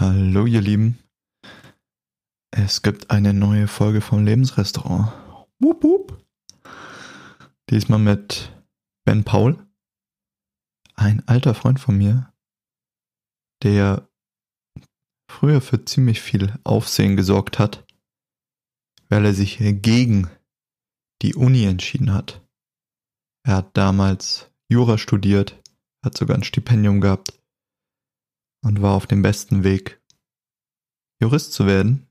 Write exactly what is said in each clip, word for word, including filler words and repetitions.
Hallo ihr Lieben, es gibt eine neue Folge von Lebensrestaurant. Wupp, wupp. Diesmal mit Ben Paul, ein alter Freund von mir, der früher für ziemlich viel Aufsehen gesorgt hat, weil er sich gegen die Uni entschieden hat. Er hat damals Jura studiert, hat sogar ein Stipendium gehabt. Und war auf dem besten Weg, Jurist zu werden.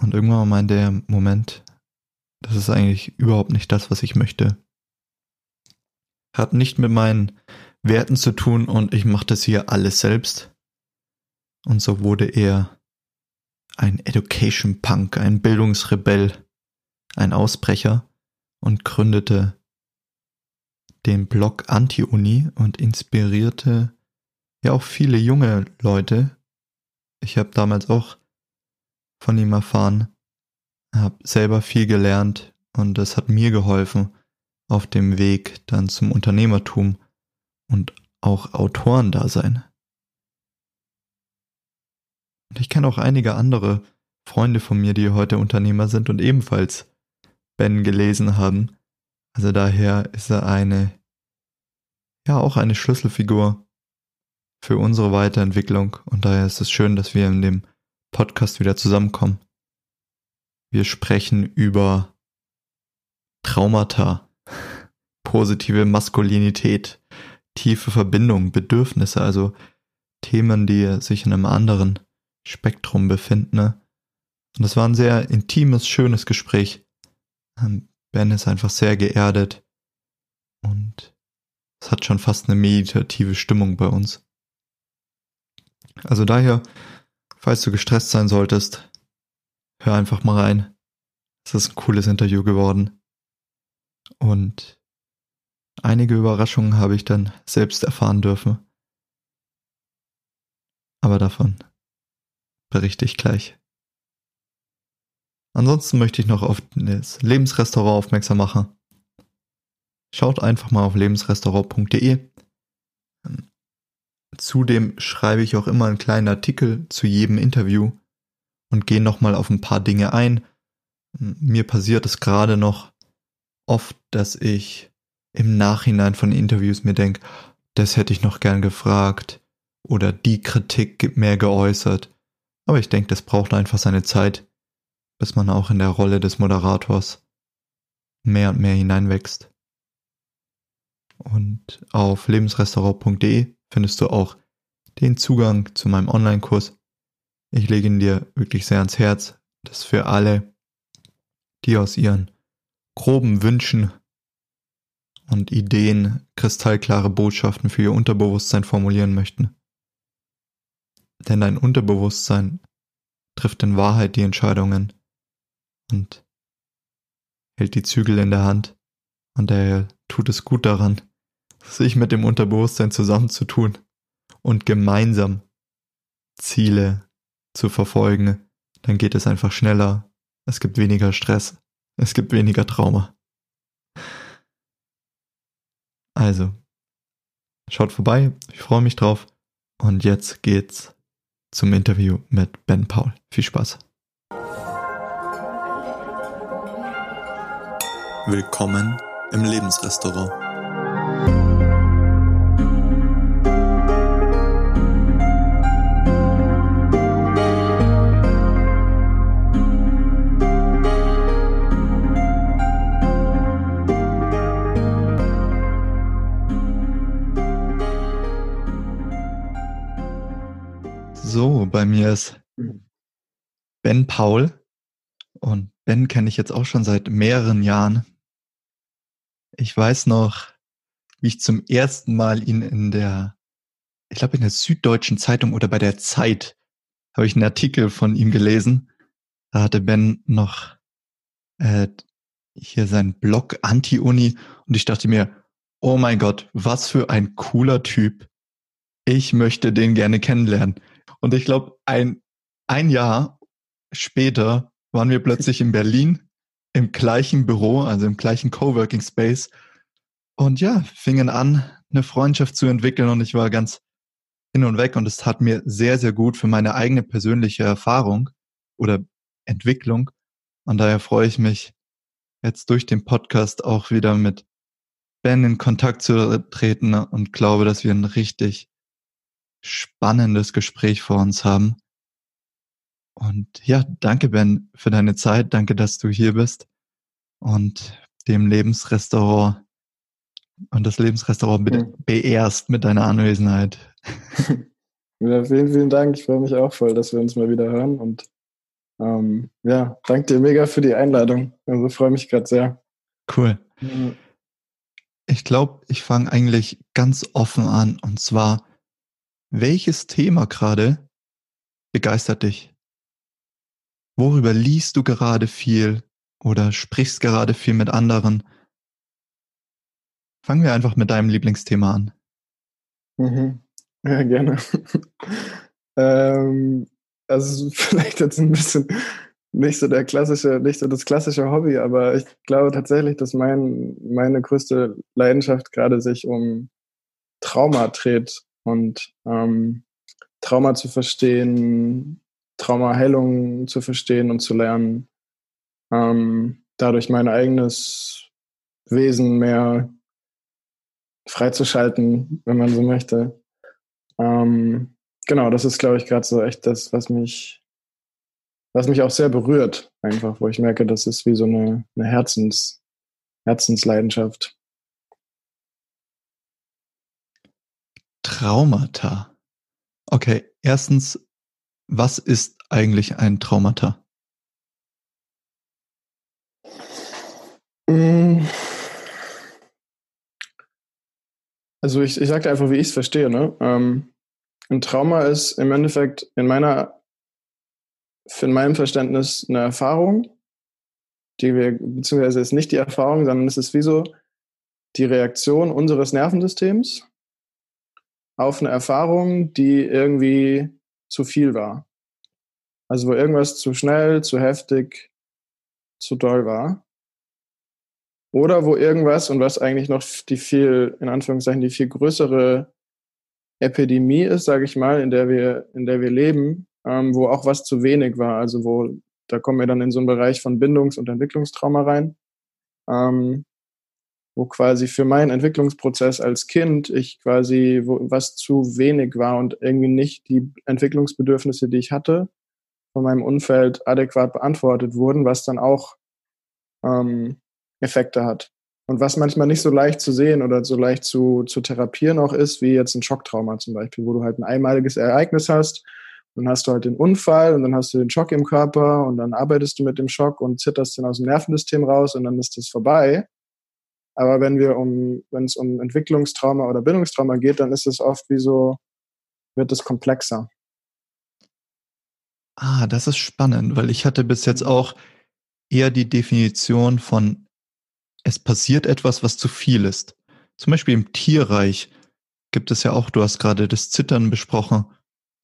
Und irgendwann meinte er, Moment, das ist eigentlich überhaupt nicht das, was ich möchte. Hat nicht mit meinen Werten zu tun und ich mache das hier alles selbst. Und so wurde er ein Education Punk, ein Bildungsrebell, ein Ausbrecher und gründete den Blog Anti-Uni und inspirierte ja auch viele junge Leute. Ich habe damals auch von ihm erfahren, habe selber viel gelernt und das hat mir geholfen auf dem Weg dann zum Unternehmertum und auch Autorendasein. Und ich kenne auch einige andere Freunde von mir, die heute Unternehmer sind und ebenfalls Ben gelesen haben. Also daher ist er eine, ja auch eine Schlüsselfigur für unsere Weiterentwicklung und daher ist es schön, dass wir in dem Podcast wieder zusammenkommen. Wir sprechen über Traumata, positive Maskulinität, tiefe Verbindung, Bedürfnisse, also Themen, die sich in einem anderen Spektrum befinden. Und das war ein sehr intimes, schönes Gespräch. Ben ist einfach sehr geerdet und es hat schon fast eine meditative Stimmung bei uns. Also daher, falls du gestresst sein solltest, hör einfach mal rein. Es ist ein cooles Interview geworden. Und einige Überraschungen habe ich dann selbst erfahren dürfen. Aber davon berichte ich gleich. Ansonsten möchte ich noch auf das Lebensrestaurant aufmerksam machen. Schaut einfach mal auf lebensrestaurant punkt de. Zudem schreibe ich auch immer einen kleinen Artikel zu jedem Interview und gehe nochmal auf ein paar Dinge ein. Mir passiert es gerade noch oft, dass ich im Nachhinein von Interviews mir denke, das hätte ich noch gern gefragt oder die Kritik mehr geäußert. Aber ich denke, das braucht einfach seine Zeit, bis man auch in der Rolle des Moderators mehr und mehr hineinwächst. Und auf lebensrestaurant punkt de findest du auch den Zugang zu meinem Online-Kurs. Ich lege ihn dir wirklich sehr ans Herz. Das ist für alle, die aus ihren groben Wünschen und Ideen kristallklare Botschaften für ihr Unterbewusstsein formulieren möchten. Denn dein Unterbewusstsein trifft in Wahrheit die Entscheidungen und hält die Zügel in der Hand. Und daher tut es gut daran, sich mit dem Unterbewusstsein zusammenzutun und gemeinsam Ziele zu verfolgen, dann geht es einfach schneller, es gibt weniger Stress, es gibt weniger Trauma. Also, schaut vorbei, ich freue mich drauf und jetzt geht's zum Interview mit Ben Paul. Viel Spaß. Willkommen im Lebensrestaurant. So, bei mir ist Ben Paul und Ben kenne ich jetzt auch schon seit mehreren Jahren. Ich weiß noch, wie ich zum ersten Mal ihn in der, ich glaube in der Süddeutschen Zeitung oder bei der Zeit, habe ich einen Artikel von ihm gelesen. Da hatte Ben noch äh, hier seinen Blog Anti-Uni und ich dachte mir, oh mein Gott, was für ein cooler Typ. Ich möchte den gerne kennenlernen. Und ich glaube, ein, ein Jahr später waren wir plötzlich in Berlin im gleichen Büro, also im gleichen Coworking Space. Und ja, fingen an, eine Freundschaft zu entwickeln. Und ich war ganz hin und weg und es hat mir sehr, sehr gut für meine eigene persönliche Erfahrung oder Entwicklung. Und daher freue ich mich, jetzt durch den Podcast auch wieder mit Ben in Kontakt zu treten und glaube, dass wir ein richtig spannendes Gespräch vor uns haben. Und ja, danke Ben für deine Zeit, danke, dass du hier bist und dem Lebensrestaurant und das Lebensrestaurant be- beehrst mit deiner Anwesenheit. Ja, vielen, vielen Dank. Ich freue mich auch voll, dass wir uns mal wieder hören und ähm, ja, danke dir mega für die Einladung. Also freue mich gerade sehr. Cool. Mhm. Ich glaube, ich fange eigentlich ganz offen an und zwar, welches Thema gerade begeistert dich? Worüber liest du gerade viel oder sprichst gerade viel mit anderen? Fangen wir einfach mit deinem Lieblingsthema an. Mhm. Ja, gerne. ähm, also vielleicht jetzt ein bisschen nicht so der klassische, nicht so das klassische Hobby, aber ich glaube tatsächlich, dass mein, meine größte Leidenschaft gerade sich um Trauma dreht und ähm, Trauma zu verstehen, Traumaheilung zu verstehen und zu lernen, ähm, dadurch mein eigenes Wesen mehr freizuschalten, wenn man so möchte. Ähm, genau, das ist, glaube ich, gerade so echt das, was mich, was mich auch sehr berührt, einfach, wo ich merke, das ist wie so eine, eine Herzens, Herzensleidenschaft. Traumata. Okay, erstens, was ist eigentlich ein Traumata? Also ich, ich sage einfach, wie ich es verstehe. Ne? Ähm, ein Trauma ist im Endeffekt in meiner, in meinem Verständnis eine Erfahrung, die wir, beziehungsweise ist nicht die Erfahrung, sondern es ist wie so die Reaktion unseres Nervensystems auf eine Erfahrung, die irgendwie zu viel war. Also wo irgendwas zu schnell, zu heftig, zu doll war. Oder wo irgendwas, und was eigentlich noch die viel, in Anführungszeichen, die viel größere Epidemie ist, sage ich mal, in der wir, in der wir leben, ähm, wo auch was zu wenig war. Also wo, da kommen wir dann in so einen Bereich von Bindungs- und Entwicklungstrauma rein, ähm, wo quasi für meinen Entwicklungsprozess als Kind ich quasi, wo, was zu wenig war und irgendwie nicht die Entwicklungsbedürfnisse, die ich hatte, von meinem Umfeld adäquat beantwortet wurden, was dann auch ähm, Effekte hat. Und was manchmal nicht so leicht zu sehen oder so leicht zu, zu therapieren auch ist, wie jetzt ein Schocktrauma zum Beispiel, wo du halt ein einmaliges Ereignis hast, dann hast du halt den Unfall und dann hast du den Schock im Körper und dann arbeitest du mit dem Schock und zitterst dann aus dem Nervensystem raus und dann ist das vorbei. Aber wenn wir um, wenn es um Entwicklungstrauma oder Bindungstrauma geht, dann ist es oft wie so, wird es komplexer. Ah, das ist spannend, weil ich hatte bis jetzt auch eher die Definition von, es passiert etwas, was zu viel ist. Zum Beispiel im Tierreich gibt es ja auch, du hast gerade das Zittern besprochen,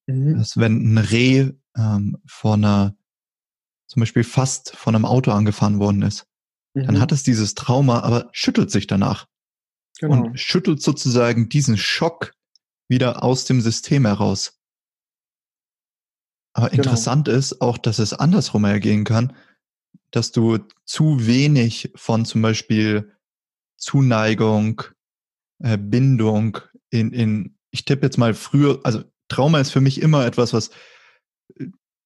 mhm. dass wenn ein Reh ähm, von einer, zum Beispiel fast von einem Auto angefahren worden ist, dann hat es dieses Trauma, aber schüttelt sich danach. Genau. Und schüttelt sozusagen diesen Schock wieder aus dem System heraus. Aber genau. Interessant ist auch, dass es andersrum ergehen kann, dass du zu wenig von zum Beispiel Zuneigung, äh, Bindung in, in, ich tippe jetzt mal früher, also Trauma ist für mich immer etwas, was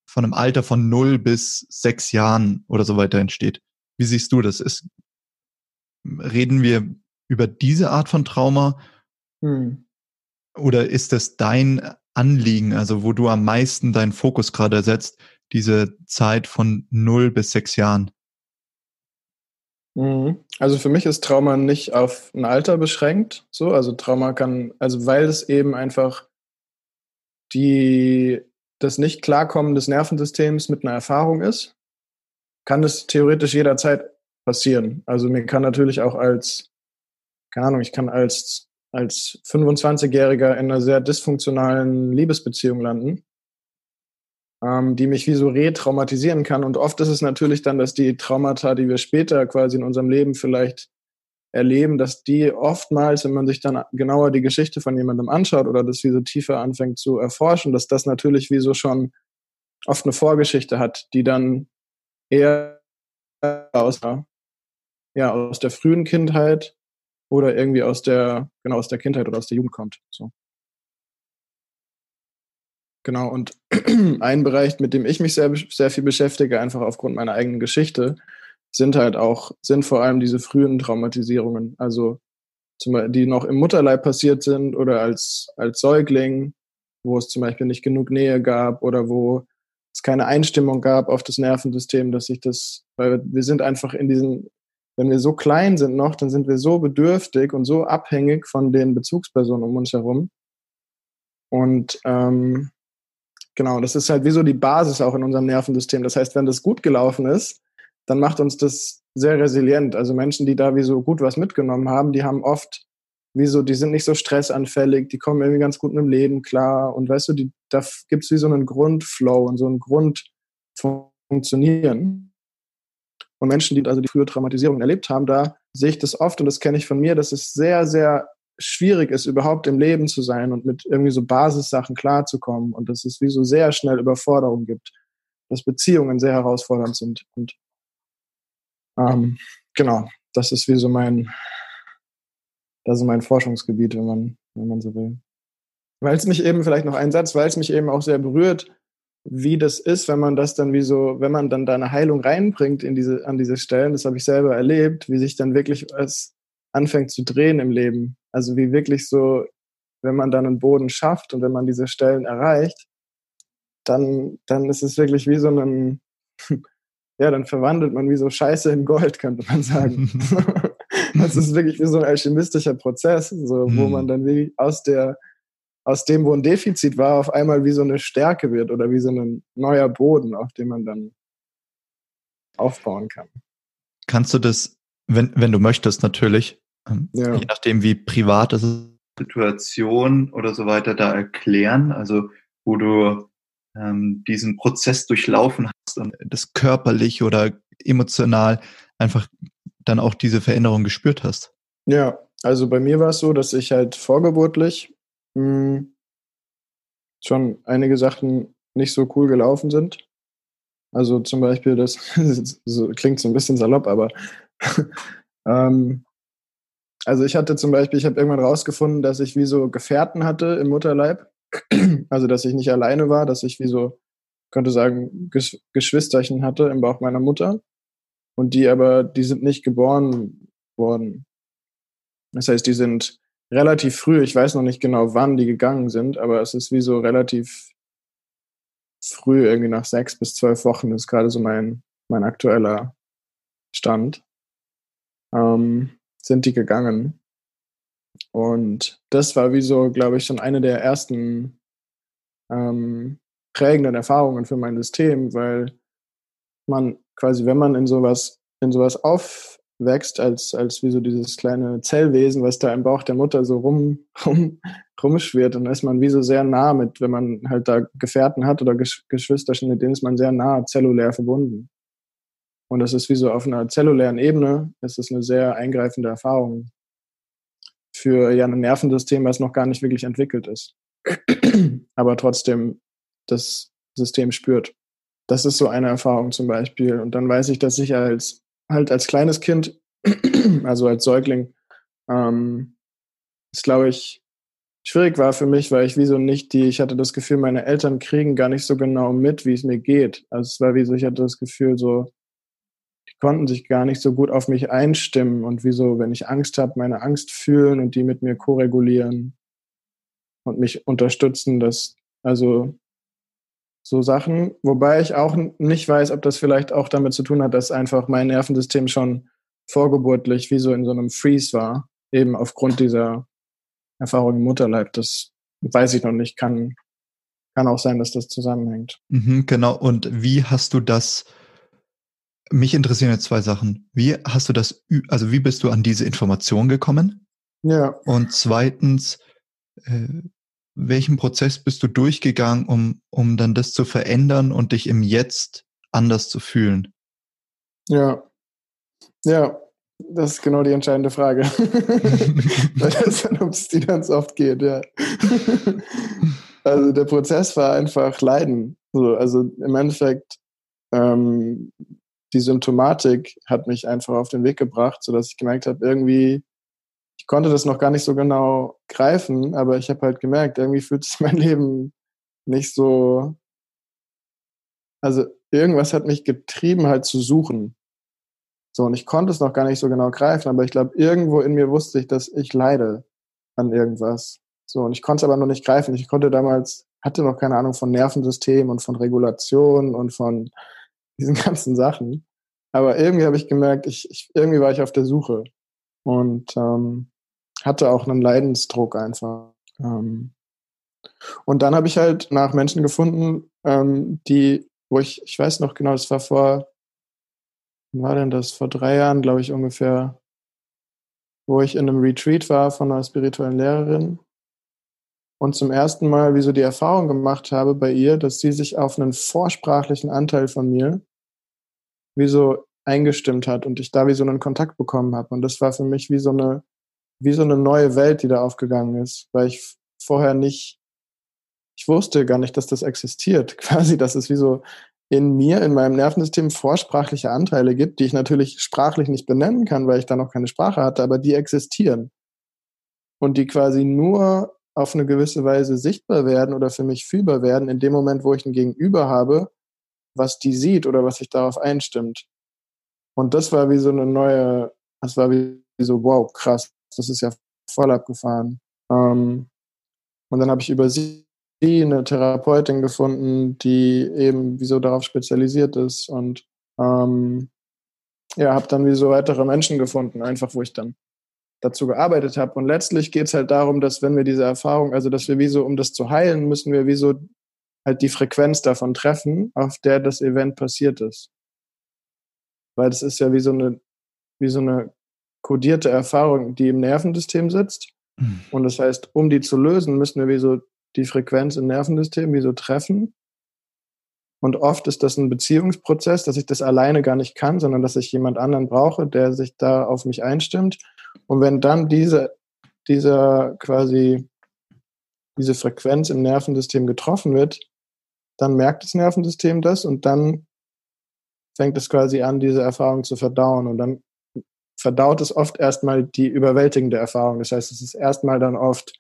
von einem Alter von null bis sechs Jahren oder so weiter entsteht. Wie siehst du das? Ist, reden wir über diese Art von Trauma hm. oder ist das dein Anliegen, also wo du am meisten deinen Fokus gerade setzt, diese Zeit von null bis sechs Jahren? Also für mich ist Trauma nicht auf ein Alter beschränkt. So, also Trauma kann, also weil es eben einfach die, das Nicht-Klarkommen des Nervensystems mit einer Erfahrung ist, kann es theoretisch jederzeit passieren. Also mir kann natürlich auch als, keine Ahnung, ich kann als, als fünfundzwanzigjähriger in einer sehr dysfunktionalen Liebesbeziehung landen, ähm, die mich wie so retraumatisieren kann. Und oft ist es natürlich dann, dass die Traumata, die wir später quasi in unserem Leben vielleicht erleben, dass die oftmals, wenn man sich dann genauer die Geschichte von jemandem anschaut oder dass diese Tiefe anfängt zu erforschen, dass das natürlich wie so schon oft eine Vorgeschichte hat, die dann eher aus der, ja, aus der frühen Kindheit oder irgendwie aus der, genau, aus der Kindheit oder aus der Jugend kommt. So. Genau, und ein Bereich, mit dem ich mich sehr, sehr viel beschäftige, einfach aufgrund meiner eigenen Geschichte, sind halt auch, sind vor allem diese frühen Traumatisierungen, also zum Beispiel, die noch im Mutterleib passiert sind oder als, als Säugling, wo es zum Beispiel nicht genug Nähe gab oder wo es keine Einstimmung gab auf das Nervensystem, dass sich das, weil wir sind einfach in diesen, wenn wir so klein sind noch, dann sind wir so bedürftig und so abhängig von den Bezugspersonen um uns herum. Und ähm, Genau, das ist halt wie so die Basis auch in unserem Nervensystem. Das heißt, wenn das gut gelaufen ist, dann macht uns das sehr resilient. Also Menschen, die da wie so gut was mitgenommen haben, die haben oft wie so, die sind nicht so stressanfällig, die kommen irgendwie ganz gut mit dem Leben klar. Und weißt du, die, da gibt's wie so einen Grundflow und so einen Grundfunktionieren. Und Menschen, die also die frühe Traumatisierung erlebt haben, da sehe ich das oft und das kenne ich von mir, dass es sehr, sehr schwierig ist, überhaupt im Leben zu sein und mit irgendwie so Basissachen klarzukommen und dass es wie so sehr schnell Überforderung gibt, dass Beziehungen sehr herausfordernd sind und ähm, genau, das ist wie so mein, das ist mein Forschungsgebiet, wenn man, wenn man so will. Weil es mich eben, vielleicht noch ein Satz, weil es mich eben auch sehr berührt, wie das ist, wenn man das dann wie so, wenn man dann da eine Heilung reinbringt in diese, an diese Stellen, das habe ich selber erlebt, wie sich dann wirklich es anfängt zu drehen im Leben. Also wie wirklich so, wenn man dann einen Boden schafft und wenn man diese Stellen erreicht, dann, dann ist es wirklich wie so ein, ja, dann verwandelt man wie so Scheiße in Gold, könnte man sagen. Das ist wirklich wie so ein alchemistischer Prozess, so, wo man dann wie aus der, aus dem, wo ein Defizit war, auf einmal wie so eine Stärke wird oder wie so ein neuer Boden, auf dem man dann aufbauen kann. Kannst du das, wenn, wenn du möchtest natürlich, ja. Je nachdem, wie privat es ist, Situation oder so weiter da erklären, also wo du ähm, diesen Prozess durchlaufen hast und das körperlich oder emotional einfach dann auch diese Veränderung gespürt hast. Ja, also bei mir war es so, dass ich halt vorgeburtlich mh, schon einige Sachen nicht so cool gelaufen sind. Also zum Beispiel, das, das klingt so ein bisschen salopp, aber ähm, also ich hatte zum Beispiel, ich habe irgendwann rausgefunden, dass ich wie so Gefährten hatte im Mutterleib, also dass ich nicht alleine war, dass ich wie so, könnte sagen, Gesch- Geschwisterchen hatte im Bauch meiner Mutter und die aber, die sind nicht geboren worden. Das heißt, die sind relativ früh, ich weiß noch nicht genau, wann die gegangen sind, aber es ist wie so relativ früh, irgendwie nach sechs bis zwölf Wochen ist gerade so mein, mein aktueller Stand. Ähm, sind die gegangen. Und das war wie so, glaube ich, schon eine der ersten ähm, prägenden Erfahrungen für mein System, weil man quasi, wenn man in sowas, in sowas aufwächst, als, als wie so dieses kleine Zellwesen, was da im Bauch der Mutter so rum, rum, rumschwirrt, dann ist man wie so sehr nah mit, wenn man halt da Gefährten hat oder Gesch- Geschwisterchen, mit denen ist man sehr nah zellulär verbunden. Und das ist wie so auf einer zellulären Ebene, es ist eine sehr eingreifende Erfahrung für ja ein Nervensystem, was noch gar nicht wirklich entwickelt ist, aber trotzdem das System spürt. Das ist so eine Erfahrung zum Beispiel. Und dann weiß ich, dass ich als halt als kleines Kind, also als Säugling, ähm, das glaube ich schwierig war für mich, weil ich wie so nicht die, ich hatte das Gefühl, meine Eltern kriegen gar nicht so genau mit, wie es mir geht. Also es war wie so, ich hatte das Gefühl so, die konnten sich gar nicht so gut auf mich einstimmen und wieso, wenn ich Angst habe, meine Angst fühlen und die mit mir koregulieren und mich unterstützen, dass also so Sachen, wobei ich auch nicht weiß, ob das vielleicht auch damit zu tun hat, dass einfach mein Nervensystem schon vorgeburtlich wie so in so einem Freeze war, eben aufgrund dieser Erfahrung im Mutterleib. Das weiß ich noch nicht, kann, kann auch sein, dass das zusammenhängt. Mhm, genau, und wie hast du das... Mich interessieren jetzt zwei Sachen. Wie hast du das, also wie bist du an diese Information gekommen? Ja. Und zweitens, äh, welchen Prozess bist du durchgegangen, um, um dann das zu verändern und dich im Jetzt anders zu fühlen? Ja. Ja, Das ist genau die entscheidende Frage. Weil das dann um die ganz oft geht, ja. Also der Prozess war einfach Leiden. So, also im Endeffekt, ähm, die Symptomatik hat mich einfach auf den Weg gebracht, sodass ich gemerkt habe, irgendwie, ich konnte das noch gar nicht so genau greifen, aber ich habe halt gemerkt, irgendwie fühlt sich mein Leben nicht so, also irgendwas hat mich getrieben, halt zu suchen. So, und ich konnte es noch gar nicht so genau greifen, aber ich glaube, irgendwo in mir wusste ich, dass ich leide an irgendwas. So, und ich konnte es aber noch nicht greifen. Ich konnte damals, hatte noch keine Ahnung von Nervensystem und von Regulation und von diesen ganzen Sachen. Aber irgendwie habe ich gemerkt, ich, ich irgendwie war ich auf der Suche und ähm, hatte auch einen Leidensdruck einfach. Ähm, und dann habe ich halt nach Menschen gefunden, ähm, die, wo ich, ich weiß noch genau, das war vor, wann war denn das? Vor drei Jahren, glaube ich, ungefähr, wo ich in einem Retreat war von einer spirituellen Lehrerin. Und zum ersten Mal, wie so die Erfahrung gemacht habe bei ihr, dass sie sich auf einen vorsprachlichen Anteil von mir wie so eingestimmt hat und ich da wie so einen Kontakt bekommen habe. Und das war für mich wie so eine, wie so eine neue Welt, die da aufgegangen ist, weil ich vorher nicht, ich wusste gar nicht, dass das existiert. Quasi, dass es wie so in mir, in meinem Nervensystem vorsprachliche Anteile gibt, die ich natürlich sprachlich nicht benennen kann, weil ich da noch keine Sprache hatte, aber die existieren. Und die quasi nur auf eine gewisse Weise sichtbar werden oder für mich fühlbar werden, in dem Moment, wo ich ein Gegenüber habe, was die sieht oder was sich darauf einstimmt. Und das war wie so eine neue, das war wie so, wow, krass, das ist ja voll abgefahren. Ähm, und dann habe ich über sie eine Therapeutin gefunden, die eben wie so darauf spezialisiert ist und ähm, ja, habe dann wie so weitere Menschen gefunden, einfach wo ich dann dazu gearbeitet habe. Und letztlich geht es halt darum, dass wenn wir diese Erfahrung, also dass wir wie so, um das zu heilen, müssen wir wie so halt die Frequenz davon treffen, auf der das Event passiert ist. Weil das ist ja wie so eine, wie so eine kodierte Erfahrung, die im Nervensystem sitzt. Mhm. Und das heißt, um die zu lösen, müssen wir wie so die Frequenz im Nervensystem wie so treffen. Und oft ist das ein Beziehungsprozess, dass ich das alleine gar nicht kann, sondern dass ich jemand anderen brauche, der sich da auf mich einstimmt. Und wenn dann diese, dieser quasi, diese Frequenz im Nervensystem getroffen wird, dann merkt das Nervensystem das und dann fängt es quasi an, diese Erfahrung zu verdauen. Und dann verdaut es oft erstmal die überwältigende Erfahrung. Das heißt, es ist erstmal dann oft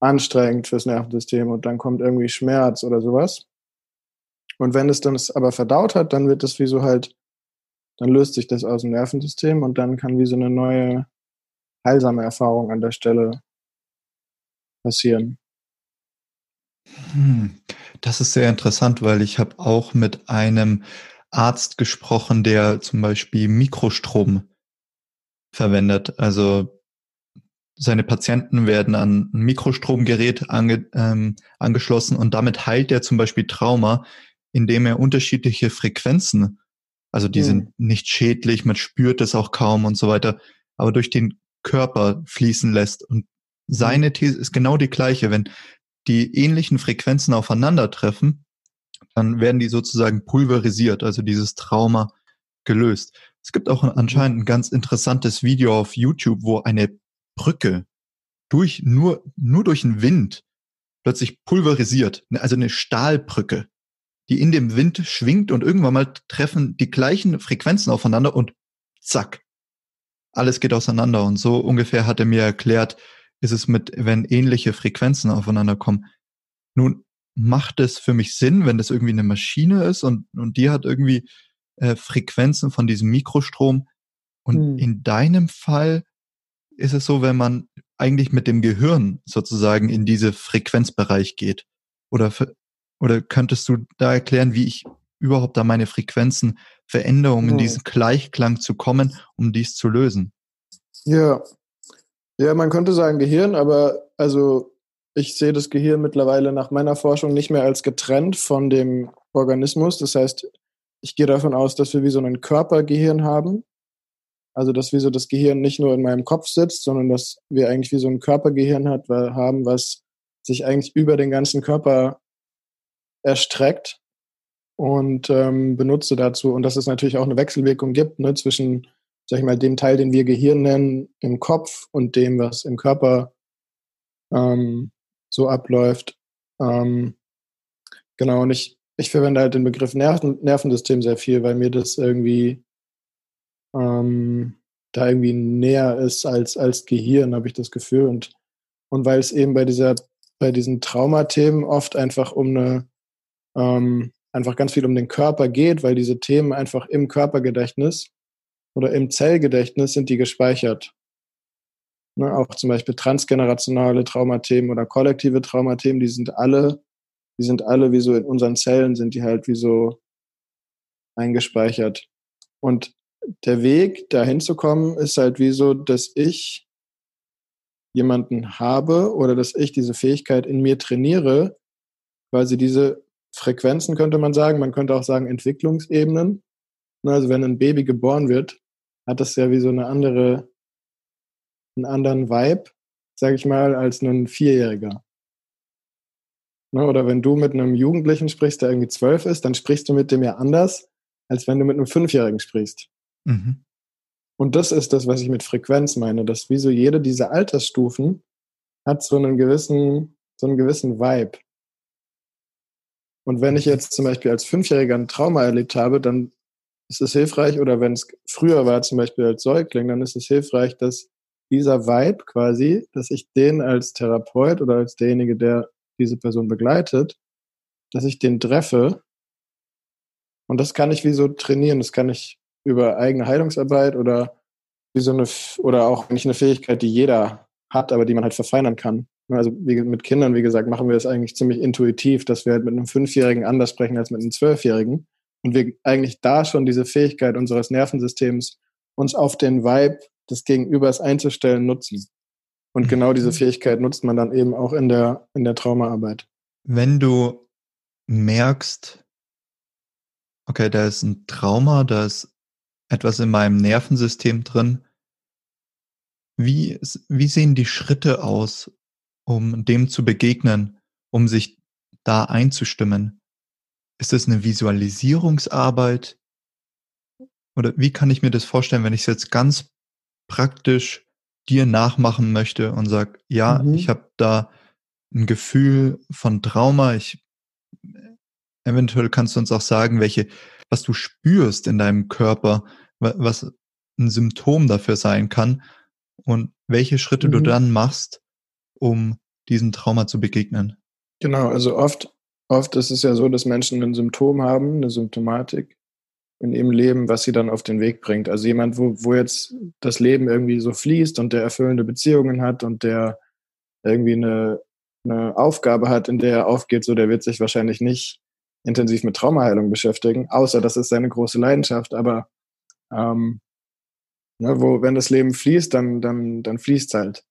anstrengend fürs Nervensystem und dann kommt irgendwie Schmerz oder sowas. Und wenn es dann es aber verdaut hat, dann wird das wie so halt, dann löst sich das aus dem Nervensystem und dann kann wie so eine neue heilsame Erfahrung an der Stelle passieren. Hm, das ist sehr interessant, weil ich habe auch mit einem Arzt gesprochen, der zum Beispiel Mikrostrom verwendet. Also seine Patienten werden an ein Mikrostromgerät ange, ähm, angeschlossen und damit heilt er zum Beispiel Trauma, indem er unterschiedliche Frequenzen, also die mhm. sind nicht schädlich, man spürt es auch kaum und so weiter, aber durch den Körper fließen lässt. Und seine These ist genau die gleiche. Wenn die ähnlichen Frequenzen aufeinandertreffen, dann werden die sozusagen pulverisiert, also dieses Trauma gelöst. Es gibt auch anscheinend ein ganz interessantes Video auf YouTube, wo eine Brücke durch nur nur durch den Wind plötzlich pulverisiert, also eine Stahlbrücke, die in dem Wind schwingt und irgendwann mal treffen die gleichen Frequenzen aufeinander und zack, alles geht auseinander. Und so ungefähr hat er mir erklärt, ist es mit, wenn ähnliche Frequenzen aufeinander kommen. Nun macht es für mich Sinn, wenn das irgendwie eine Maschine ist und, und die hat irgendwie äh, Frequenzen von diesem Mikrostrom. Und hm. in deinem Fall ist es so, wenn man eigentlich mit dem Gehirn sozusagen in diese Frequenzbereich geht. Oder für, Oder könntest du da erklären, wie ich überhaupt da meine Frequenzen verändere, um in diesen Gleichklang zu kommen, um dies zu lösen? Ja, ja, man könnte sagen Gehirn, aber also ich sehe das Gehirn mittlerweile nach meiner Forschung nicht mehr als getrennt von dem Organismus. Das heißt, ich gehe davon aus, dass wir wie so einen Körpergehirn haben. Also dass wie so das Gehirn nicht nur in meinem Kopf sitzt, sondern dass wir eigentlich wie so ein Körpergehirn hat, haben, was sich eigentlich über den ganzen Körper erstreckt und ähm, benutze dazu. Und dass es natürlich auch eine Wechselwirkung gibt, ne, zwischen sag ich mal, dem Teil, den wir Gehirn nennen, im Kopf und dem, was im Körper ähm, so abläuft. Ähm, genau, und ich, ich verwende halt den Begriff Nerven, Nervensystem sehr viel, weil mir das irgendwie ähm, da irgendwie näher ist als, als Gehirn, habe ich das Gefühl. Und, und weil es eben bei dieser, bei diesen Traumathemen oft einfach um eine, ähm, einfach ganz viel um den Körper geht, weil diese Themen einfach im Körpergedächtnis oder im Zellgedächtnis sind die gespeichert. Ne, auch zum Beispiel transgenerationale Traumathemen oder kollektive Traumathemen, die sind alle, die sind alle wie so in unseren Zellen, sind die halt wie so eingespeichert. Und der Weg, da hinzukommen, ist halt wie so, dass ich jemanden habe oder dass ich diese Fähigkeit in mir trainiere, quasi diese Frequenzen, könnte man sagen, man könnte auch sagen Entwicklungsebenen. Also wenn ein Baby geboren wird, hat das ja wie so eine andere, einen anderen Vibe, sage ich mal, als ein Vierjähriger. Oder wenn du mit einem Jugendlichen sprichst, der irgendwie zwölf ist, dann sprichst du mit dem ja anders, als wenn du mit einem Fünfjährigen sprichst. Mhm. Und das ist das, was ich mit Frequenz meine, dass wie so jede dieser Altersstufen hat so einen gewissen, so einen gewissen Vibe. Und wenn ich jetzt zum Beispiel als Fünfjähriger ein Trauma erlebt habe, dann ist es hilfreich, oder wenn es früher war, zum Beispiel als Säugling, dann ist es hilfreich, dass dieser Vibe quasi, dass ich den als Therapeut oder als derjenige, der diese Person begleitet, dass ich den treffe. Und das kann ich wie so trainieren, das kann ich über eigene Heilungsarbeit oder wie so eine, oder auch nicht eine Fähigkeit, die jeder hat, aber die man halt verfeinern kann. Also wie, mit Kindern, wie gesagt, machen wir das eigentlich ziemlich intuitiv, dass wir halt mit einem Fünfjährigen anders sprechen als mit einem Zwölfjährigen und wir eigentlich da schon diese Fähigkeit unseres Nervensystems, uns auf den Vibe des Gegenübers einzustellen, nutzen. Und mhm. genau diese Fähigkeit nutzt man dann eben auch in der, in der Traumaarbeit. Wenn du merkst, okay, da ist ein Trauma, da ist etwas in meinem Nervensystem drin. Wie, wie sehen die Schritte aus, um dem zu begegnen, um sich da einzustimmen? Ist das eine Visualisierungsarbeit? Oder wie kann ich mir das vorstellen, wenn ich es jetzt ganz praktisch dir nachmachen möchte und sage, ja, mhm. ich habe da ein Gefühl von Trauma. Ich, eventuell kannst du uns auch sagen, welche was du spürst in deinem Körper, was ein Symptom dafür sein kann und welche Schritte mhm. du dann machst, um diesem Trauma zu begegnen. Genau, also oft, oft ist es ja so, dass Menschen ein Symptom haben, eine Symptomatik in ihrem Leben, was sie dann auf den Weg bringt. Also jemand, wo, wo jetzt das Leben irgendwie so fließt und der erfüllende Beziehungen hat und der irgendwie eine, eine Aufgabe hat, in der er aufgeht, so der wird sich wahrscheinlich nicht intensiv mit Traumaheilung beschäftigen, außer das ist seine große Leidenschaft, aber ähm, ne, wo, wenn das Leben fließt, dann, dann, dann fließt es halt.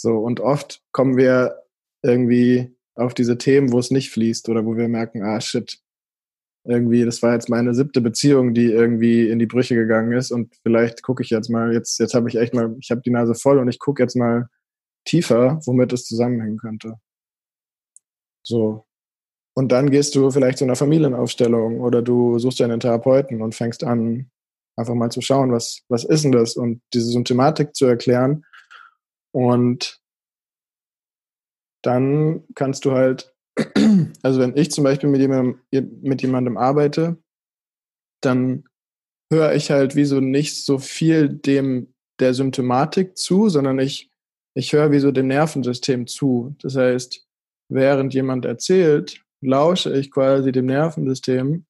So, und oft kommen wir irgendwie auf diese Themen, wo es nicht fließt oder wo wir merken, ah shit, irgendwie, das war jetzt meine siebte Beziehung, die irgendwie in die Brüche gegangen ist und vielleicht gucke ich jetzt mal, jetzt, jetzt habe ich echt mal, ich habe die Nase voll und ich gucke jetzt mal tiefer, womit es zusammenhängen könnte. So. Und dann gehst du vielleicht zu einer Familienaufstellung oder du suchst einen Therapeuten und fängst an, einfach mal zu schauen, was, was ist denn das? Und diese Symptomatik zu erklären. Und dann kannst du halt, also wenn ich zum Beispiel mit jemandem, mit jemandem arbeite, dann höre ich halt wie so nicht so viel dem der Symptomatik zu, sondern ich, ich höre wie so dem Nervensystem zu. Das heißt, während jemand erzählt, lausche ich quasi dem Nervensystem,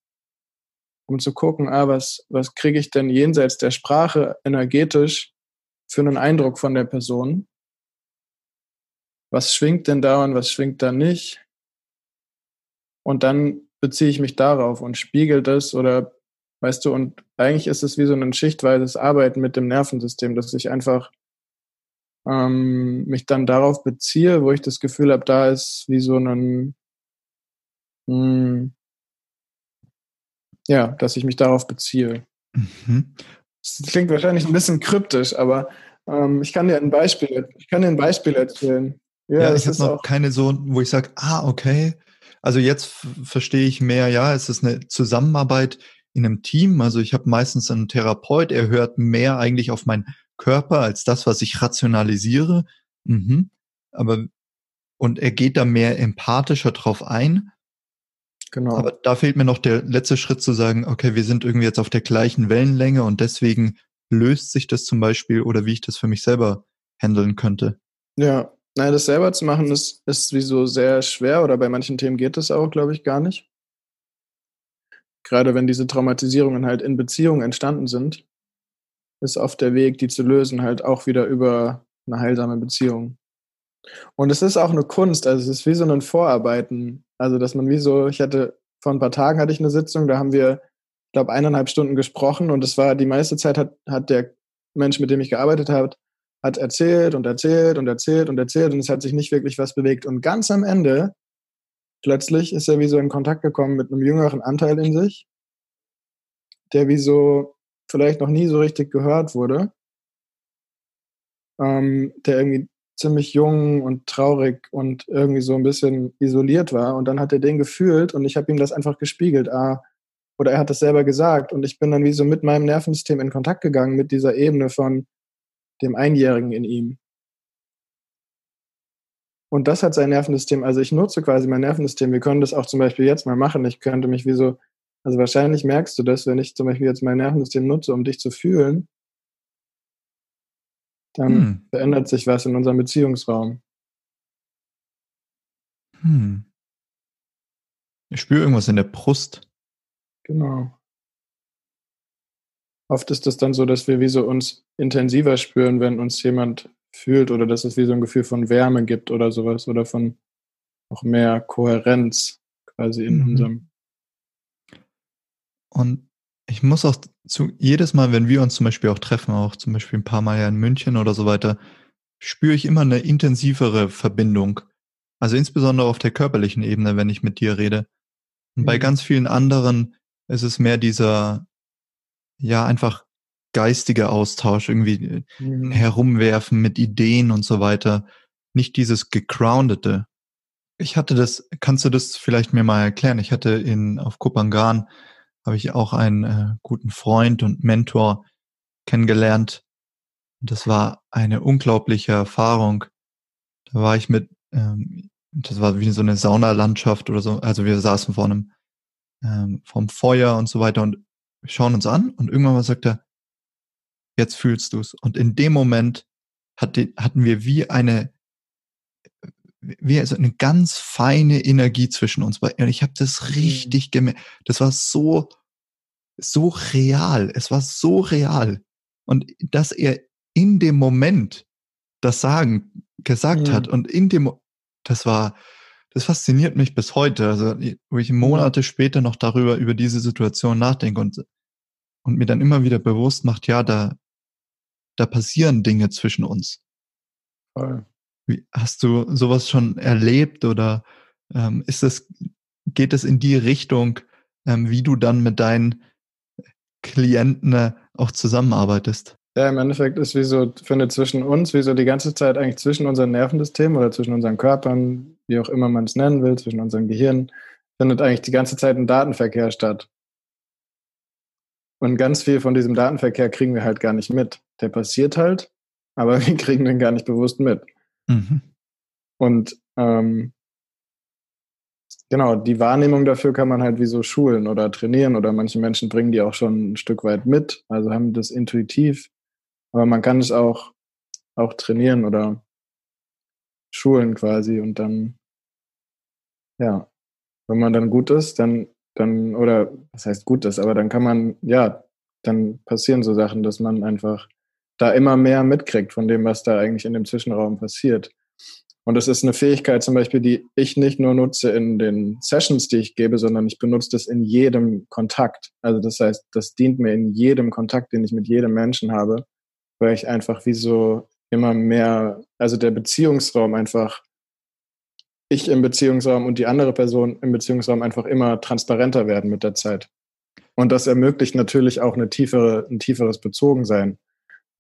um zu gucken, ah, was, was kriege ich denn jenseits der Sprache energetisch für einen Eindruck von der Person? Was schwingt denn da und was schwingt da nicht? Und dann beziehe ich mich darauf und spiegel das oder, weißt du, und eigentlich ist es wie so ein schichtweises Arbeiten mit dem Nervensystem, dass ich einfach ähm, mich dann darauf beziehe, wo ich das Gefühl habe, da ist wie so ein ja, dass ich mich darauf beziehe. Mhm. Das klingt wahrscheinlich ein bisschen kryptisch, aber ähm, ich kann dir ein Beispiel, ich kann dir ein Beispiel erzählen. Ja, ja ich habe noch keine so, wo ich sage, ah, okay, also jetzt f- verstehe ich mehr, ja, es ist eine Zusammenarbeit in einem Team. Also ich habe meistens einen Therapeut, er hört mehr eigentlich auf meinen Körper als das, was ich rationalisiere. Mhm. Aber und er geht da mehr empathischer drauf ein. Genau. Aber da fehlt mir noch der letzte Schritt zu sagen, okay, wir sind irgendwie jetzt auf der gleichen Wellenlänge und deswegen löst sich das zum Beispiel oder wie ich das für mich selber handeln könnte. Ja, naja, das selber zu machen ist, ist wieso sehr schwer oder bei manchen Themen geht das auch, glaube ich, gar nicht. Gerade wenn diese Traumatisierungen halt in Beziehungen entstanden sind, ist oft der Weg, die zu lösen, halt auch wieder über eine heilsame Beziehung. Und es ist auch eine Kunst, also es ist wie so ein Vorarbeiten, also dass man wie so, ich hatte, vor ein paar Tagen hatte ich eine Sitzung, da haben wir, ich glaube, eineinhalb Stunden gesprochen und es war, die meiste Zeit hat, hat der Mensch, mit dem ich gearbeitet habe, hat erzählt und erzählt und erzählt und erzählt und es hat sich nicht wirklich was bewegt und ganz am Ende plötzlich ist er wie so in Kontakt gekommen mit einem jüngeren Anteil in sich, der wie so vielleicht noch nie so richtig gehört wurde, ähm, der irgendwie ziemlich jung und traurig und irgendwie so ein bisschen isoliert war und dann hat er den gefühlt und ich habe ihm das einfach gespiegelt, ah, oder er hat das selber gesagt und ich bin dann wie so mit meinem Nervensystem in Kontakt gegangen mit dieser Ebene von dem Einjährigen in ihm. Und das hat sein Nervensystem, also ich nutze quasi mein Nervensystem, wir können das auch zum Beispiel jetzt mal machen, ich könnte mich wie so, also wahrscheinlich merkst du das, wenn ich zum Beispiel jetzt mein Nervensystem nutze, um dich zu fühlen, dann hm. verändert sich was in unserem Beziehungsraum. Hm. Ich spüre irgendwas in der Brust. Genau. Oft ist das dann so, dass wir wie so uns intensiver spüren, wenn uns jemand fühlt oder dass es wie so ein Gefühl von Wärme gibt oder sowas oder von noch mehr Kohärenz quasi in mhm. unserem. Und ich muss auch zu, jedes Mal, wenn wir uns zum Beispiel auch treffen, auch zum Beispiel ein paar Mal ja in München oder so weiter, spüre ich immer eine intensivere Verbindung. Also insbesondere auf der körperlichen Ebene, wenn ich mit dir rede. Und mhm. bei ganz vielen anderen ist es mehr dieser, ja, einfach geistiger Austausch, irgendwie mhm. herumwerfen mit Ideen und so weiter. Nicht dieses gegroundete. Ich hatte das, kannst du das vielleicht mir mal erklären? Ich hatte in, auf Kopangan habe ich auch einen äh, guten Freund und Mentor kennengelernt. Das war eine unglaubliche Erfahrung. Da war ich mit, ähm, das war wie so eine Saunalandschaft oder so. Also wir saßen vor einem, ähm, vorm Feuer und so weiter und wir schauen uns an und irgendwann mal sagt er, jetzt fühlst du's. Und in dem Moment hatte, hatten wir wie eine, wie also eine ganz feine Energie zwischen uns beiden. Und ich habe das richtig gemerkt. Das war so, so real. Es war so real. Und dass er in dem Moment das sagen, gesagt ja. hat. Und in dem, das war, das fasziniert mich bis heute. Also, wo ich Monate später noch darüber, über diese Situation nachdenke und, und mir dann immer wieder bewusst macht, ja, da, da passieren Dinge zwischen uns. Voll. Wie, hast du sowas schon erlebt oder ähm, ist das, geht es in die Richtung, ähm, wie du dann mit deinen Klienten äh, auch zusammenarbeitest? Ja, im Endeffekt ist wie so, findet zwischen uns, wie so die ganze Zeit eigentlich zwischen unseren Nervensystemen oder zwischen unseren Körpern, wie auch immer man es nennen will, zwischen unserem Gehirn, findet eigentlich die ganze Zeit ein Datenverkehr statt. Und ganz viel von diesem Datenverkehr kriegen wir halt gar nicht mit. Der passiert halt, aber wir kriegen den gar nicht bewusst mit. Mhm. Und ähm, genau, die Wahrnehmung dafür kann man halt wie so schulen oder trainieren oder manche Menschen bringen die auch schon ein Stück weit mit, also haben das intuitiv, aber man kann es auch, auch trainieren oder schulen quasi und dann, ja, wenn man dann gut ist, dann, dann oder was heißt gut ist, aber dann kann man, ja, dann passieren so Sachen, dass man einfach da immer mehr mitkriegt von dem, was da eigentlich in dem Zwischenraum passiert. Und das ist eine Fähigkeit zum Beispiel, die ich nicht nur nutze in den Sessions, die ich gebe, sondern ich benutze das in jedem Kontakt. Also das heißt, das dient mir in jedem Kontakt, den ich mit jedem Menschen habe, weil ich einfach wie so immer mehr, also der Beziehungsraum einfach, ich im Beziehungsraum und die andere Person im Beziehungsraum einfach immer transparenter werden mit der Zeit. Und das ermöglicht natürlich auch eine tiefere, ein tieferes Bezogensein.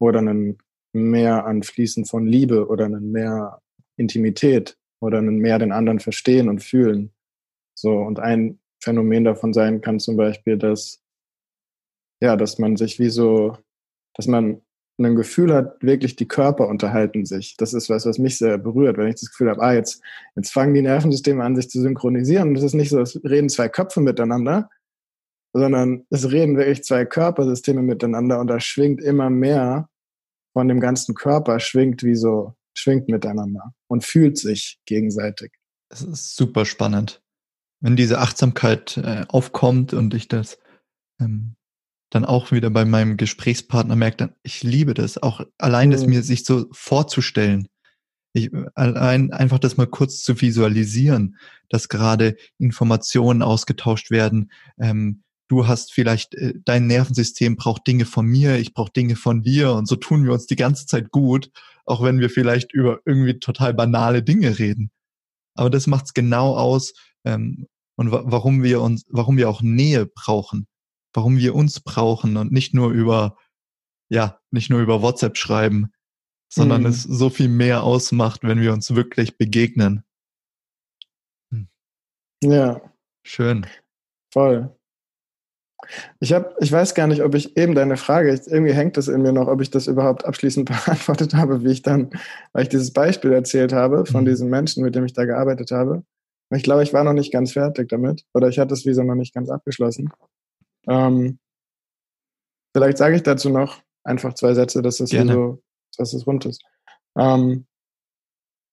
Oder ein Mehr an Fließen von Liebe oder ein Mehr Intimität oder ein Mehr den anderen verstehen und fühlen. So, und ein Phänomen davon sein kann zum Beispiel, dass ja, dass man sich wie so, dass man ein Gefühl hat, wirklich die Körper unterhalten sich. Das ist was, was mich sehr berührt, wenn ich das Gefühl habe, ah, jetzt, jetzt fangen die Nervensysteme an, sich zu synchronisieren. Und es ist nicht so, es reden zwei Köpfe miteinander, sondern es reden wirklich zwei Körpersysteme miteinander und da schwingt immer mehr von dem ganzen Körper, schwingt wie so, schwingt miteinander und fühlt sich gegenseitig. Das ist super spannend. Wenn diese Achtsamkeit äh, aufkommt und ich das ähm, dann auch wieder bei meinem Gesprächspartner merke, dann, ich liebe das, auch allein mhm. das mir sich so vorzustellen. Ich, allein einfach das mal kurz zu visualisieren, dass gerade Informationen ausgetauscht werden. Ähm, du hast vielleicht, äh, dein Nervensystem braucht Dinge von mir, ich brauche Dinge von dir und so tun wir uns die ganze Zeit gut, auch wenn wir vielleicht über irgendwie total banale Dinge reden. Aber das macht es genau aus ähm, und wa- warum wir uns, warum wir auch Nähe brauchen, warum wir uns brauchen und nicht nur über, ja, nicht nur über WhatsApp schreiben, sondern mhm. es so viel mehr ausmacht, wenn wir uns wirklich begegnen. Hm. Ja. Schön. Voll. Ich habe, ich weiß gar nicht, ob ich eben deine Frage, irgendwie hängt das in mir noch, ob ich das überhaupt abschließend beantwortet habe, wie ich dann, weil ich dieses Beispiel erzählt habe von mhm. diesem Menschen, mit dem ich da gearbeitet habe. Ich glaube, ich war noch nicht ganz fertig damit oder ich hatte das Visum noch nicht ganz abgeschlossen. Ähm, vielleicht sage ich dazu noch einfach zwei Sätze, dass das Gerne. so dass es rund ist. Ähm,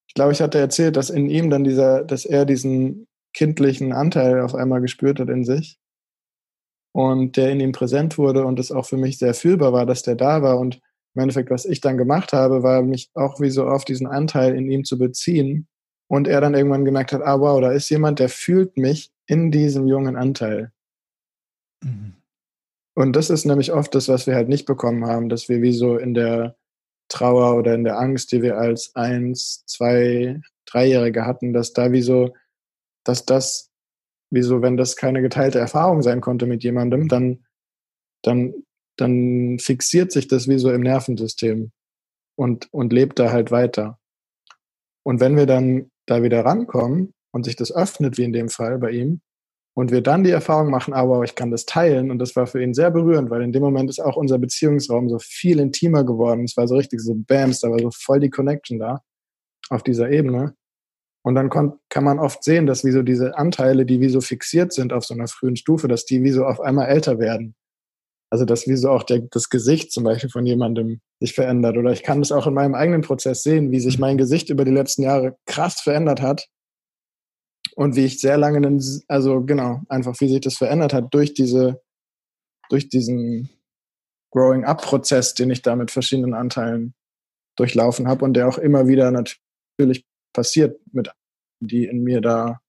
ich glaube, ich hatte erzählt, dass in ihm dann dieser, dass er diesen kindlichen Anteil auf einmal gespürt hat in sich und der in ihm präsent wurde und es auch für mich sehr fühlbar war, dass der da war und im Endeffekt, was ich dann gemacht habe, war mich auch wie so auf diesen Anteil in ihm zu beziehen und er dann irgendwann gemerkt hat, ah wow, da ist jemand, der fühlt mich in diesem jungen Anteil. Mhm. Und das ist nämlich oft das, was wir halt nicht bekommen haben, dass wir wie so in der Trauer oder in der Angst, die wir als eins, zwei, dreijährige hatten, dass da wie so, dass das, wie so, wenn das keine geteilte Erfahrung sein konnte mit jemandem, dann, dann, dann fixiert sich das wie so im Nervensystem und, und lebt da halt weiter. Und wenn wir dann da wieder rankommen und sich das öffnet, wie in dem Fall bei ihm, und wir dann die Erfahrung machen, ah, wow, ich kann das teilen. Und das war für ihn sehr berührend, weil in dem Moment ist auch unser Beziehungsraum so viel intimer geworden. Es war so richtig so Bams, da war so voll die Connection da auf dieser Ebene. Und dann kon- kann man oft sehen, dass wie so diese Anteile, die wie so fixiert sind auf so einer frühen Stufe, dass die wie so auf einmal älter werden. Also dass wie so auch der, das Gesicht zum Beispiel von jemandem sich verändert. Oder ich kann das auch in meinem eigenen Prozess sehen, wie sich mein Gesicht über die letzten Jahre krass verändert hat. Und wie ich sehr lange, einen, also genau, einfach wie sich das verändert hat durch diese, durch diesen Growing-up-Prozess, den ich da mit verschiedenen Anteilen durchlaufen habe und der auch immer wieder natürlich passiert, mit die in mir da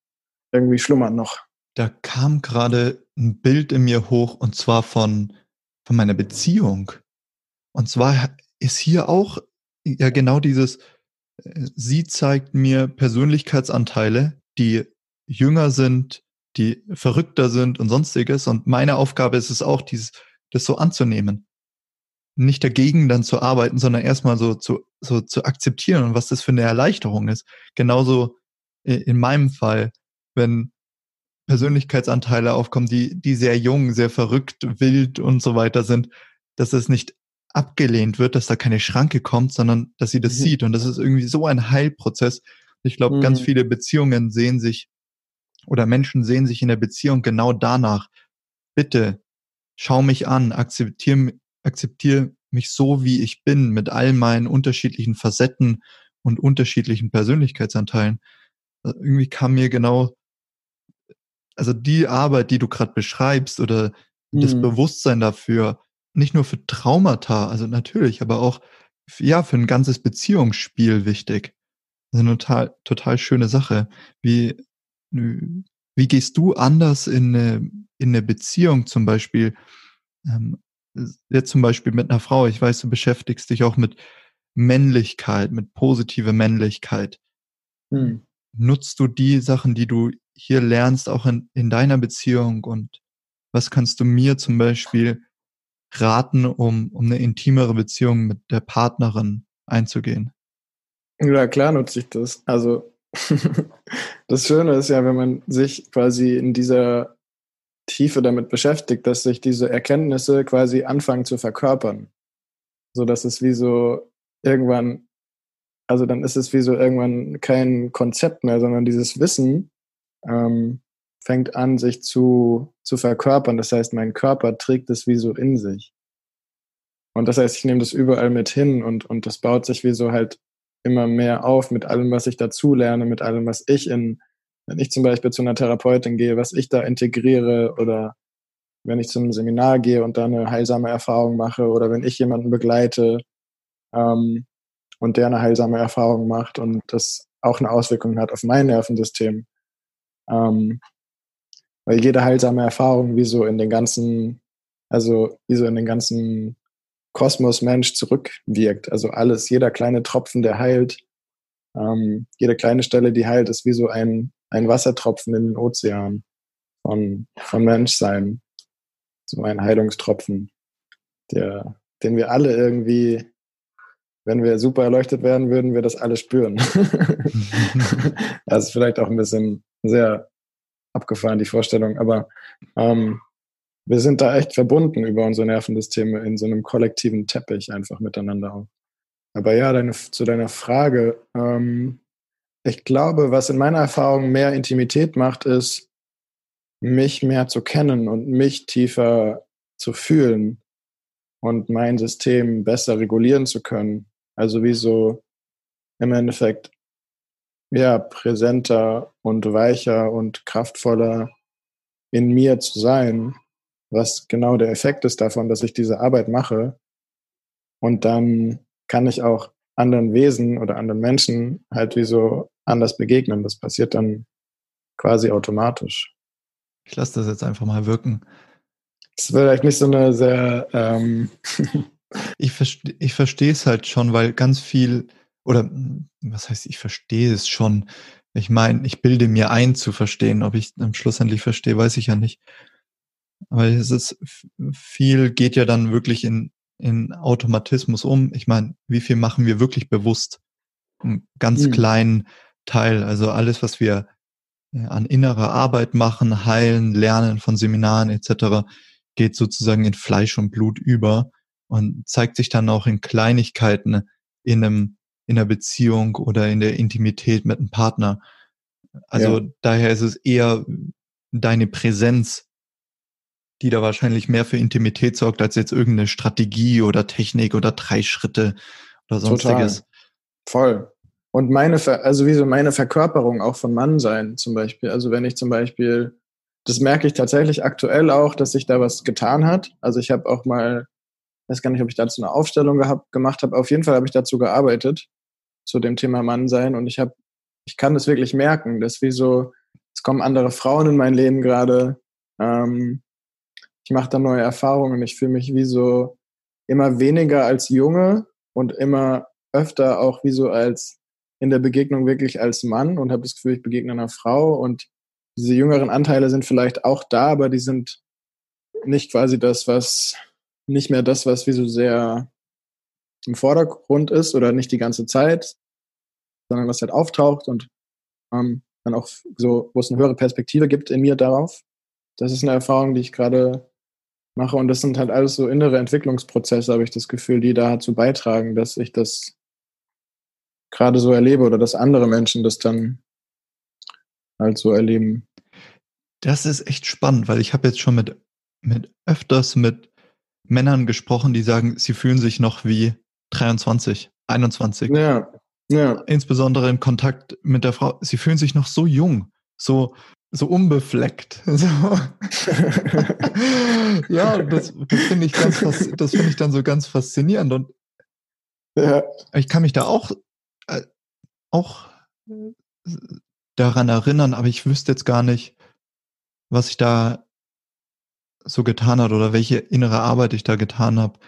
irgendwie schlummern noch. Da kam gerade ein Bild in mir hoch und zwar von, von meiner Beziehung. Und zwar ist hier auch ja genau dieses, sie zeigt mir Persönlichkeitsanteile, die jünger sind, die verrückter sind und sonstiges. Und meine Aufgabe ist es auch, dieses, das so anzunehmen. Nicht dagegen dann zu arbeiten, sondern erstmal so zu, so zu akzeptieren und was das für eine Erleichterung ist. Genauso in meinem Fall, wenn Persönlichkeitsanteile aufkommen, die, die sehr jung, sehr verrückt, wild und so weiter sind, dass es nicht abgelehnt wird, dass da keine Schranke kommt, sondern dass sie das mhm. sieht. Und das ist irgendwie so ein Heilprozess. Ich glaube, mhm. ganz viele Beziehungen sehen sich oder Menschen sehen sich in der Beziehung genau danach. Bitte schau mich an, akzeptiere akzeptier mich so, wie ich bin, mit all meinen unterschiedlichen Facetten und unterschiedlichen Persönlichkeitsanteilen. Also irgendwie kam mir genau, also die Arbeit, die du gerade beschreibst oder mhm. das Bewusstsein dafür, nicht nur für Traumata, also natürlich, aber auch ja für ein ganzes Beziehungsspiel wichtig. Das ist eine total, total schöne Sache. Wie, wie gehst du anders in eine, in eine Beziehung zum Beispiel? Ähm, jetzt zum Beispiel mit einer Frau. Ich weiß, du beschäftigst dich auch mit Männlichkeit, mit positiver Männlichkeit. Hm. Nutzt du die Sachen, die du hier lernst, auch in, in deiner Beziehung? Und was kannst du mir zum Beispiel raten, um, um eine intimere Beziehung mit der Partnerin einzugehen? Ja, klar nutze ich das. Also das Schöne ist ja, wenn man sich quasi in dieser Tiefe damit beschäftigt, dass sich diese Erkenntnisse quasi anfangen zu verkörpern. So dass es wie so irgendwann, also dann ist es wie so irgendwann kein Konzept mehr, sondern dieses Wissen ähm, fängt an, sich zu, zu verkörpern. Das heißt, mein Körper trägt es wie so in sich. Und das heißt, ich nehme das überall mit hin und, und das baut sich wie so halt immer mehr auf mit allem, was ich dazu lerne, mit allem, was ich in, wenn ich zum Beispiel zu einer Therapeutin gehe, was ich da integriere oder wenn ich zu einem Seminar gehe und da eine heilsame Erfahrung mache oder wenn ich jemanden begleite ähm, und der eine heilsame Erfahrung macht und das auch eine Auswirkung hat auf mein Nervensystem. Ähm, weil jede heilsame Erfahrung wie so in den ganzen, also wie so in den ganzen Kosmos Mensch zurückwirkt. Also alles, jeder kleine Tropfen, der heilt, ähm, jede kleine Stelle, die heilt, ist wie so ein, ein Wassertropfen in den Ozean von, von Menschsein. So ein Heilungstropfen, der, den wir alle irgendwie, wenn wir super erleuchtet werden, würden wir das alle spüren. Das ist vielleicht auch ein bisschen sehr abgefahren, die Vorstellung, aber ähm, wir sind da echt verbunden über unsere Nervensysteme in so einem kollektiven Teppich einfach miteinander auch. Aber ja, deine, zu deiner Frage, ähm, ich glaube, was in meiner Erfahrung mehr Intimität macht, ist, mich mehr zu kennen und mich tiefer zu fühlen und mein System besser regulieren zu können. Also wie so im Endeffekt ja, präsenter und weicher und kraftvoller in mir zu sein, was genau der Effekt ist davon, dass ich diese Arbeit mache. Und dann kann ich auch anderen Wesen oder anderen Menschen halt wie so anders begegnen. Das passiert dann quasi automatisch. Ich lasse das jetzt einfach mal wirken. Das wäre vielleicht nicht so eine sehr... Ähm ich verste- ich verstehe es halt schon, weil ganz viel... Oder was heißt, ich verstehe es schon. Ich meine, ich bilde mir ein zu verstehen. Ob ich am Schluss endlich verstehe, weiß ich ja nicht. Aber es ist viel geht ja dann wirklich in, in Automatismus um. Ich meine, wie viel machen wir wirklich bewusst? Einen ganz mhm. kleinen Teil. Also alles, was wir... an innerer Arbeit machen, heilen, lernen von Seminaren et cetera geht sozusagen in Fleisch und Blut über und zeigt sich dann auch in Kleinigkeiten in einem in einer Beziehung oder in der Intimität mit einem Partner. Also ja. Daher ist es eher deine Präsenz, die da wahrscheinlich mehr für Intimität sorgt, als jetzt irgendeine Strategie oder Technik oder drei Schritte oder sonstiges. Total. Voll. Und meine, Ver- also wie so meine Verkörperung auch von Mannsein zum Beispiel. Also wenn ich zum Beispiel, das merke ich tatsächlich aktuell auch, dass sich da was getan hat. Also ich habe auch mal, weiß gar nicht, ob ich dazu eine Aufstellung gehabt, gemacht habe. Auf jeden Fall habe ich dazu gearbeitet, zu dem Thema Mannsein. Und ich habe, ich kann das wirklich merken, dass wie so, es kommen andere Frauen in mein Leben gerade. Ähm, ich mache da neue Erfahrungen. Ich fühle mich wie so immer weniger als Junge und immer öfter auch wie so als in der Begegnung wirklich als Mann und habe das Gefühl, ich begegne einer Frau und diese jüngeren Anteile sind vielleicht auch da, aber die sind nicht quasi das, was, nicht mehr das, was wie so sehr im Vordergrund ist oder nicht die ganze Zeit, sondern was halt auftaucht und ähm, dann auch so, wo es eine höhere Perspektive gibt in mir darauf. Das ist eine Erfahrung, die ich gerade mache und das sind halt alles so innere Entwicklungsprozesse, habe ich das Gefühl, die dazu beitragen, dass ich das gerade so erlebe oder dass andere Menschen das dann halt so erleben. Das ist echt spannend, weil ich habe jetzt schon mit, mit öfters mit Männern gesprochen, die sagen, sie fühlen sich noch wie dreiundzwanzig, einundzwanzig. Ja, ja. Insbesondere im Kontakt mit der Frau. Sie fühlen sich noch so jung, so, so unbefleckt. So. Ja, das, das finde ich, find ich dann so ganz faszinierend. Und ja. Ich kann mich da auch auch daran erinnern, aber ich wüsste jetzt gar nicht, was ich da so getan habe oder welche innere Arbeit ich da getan habe,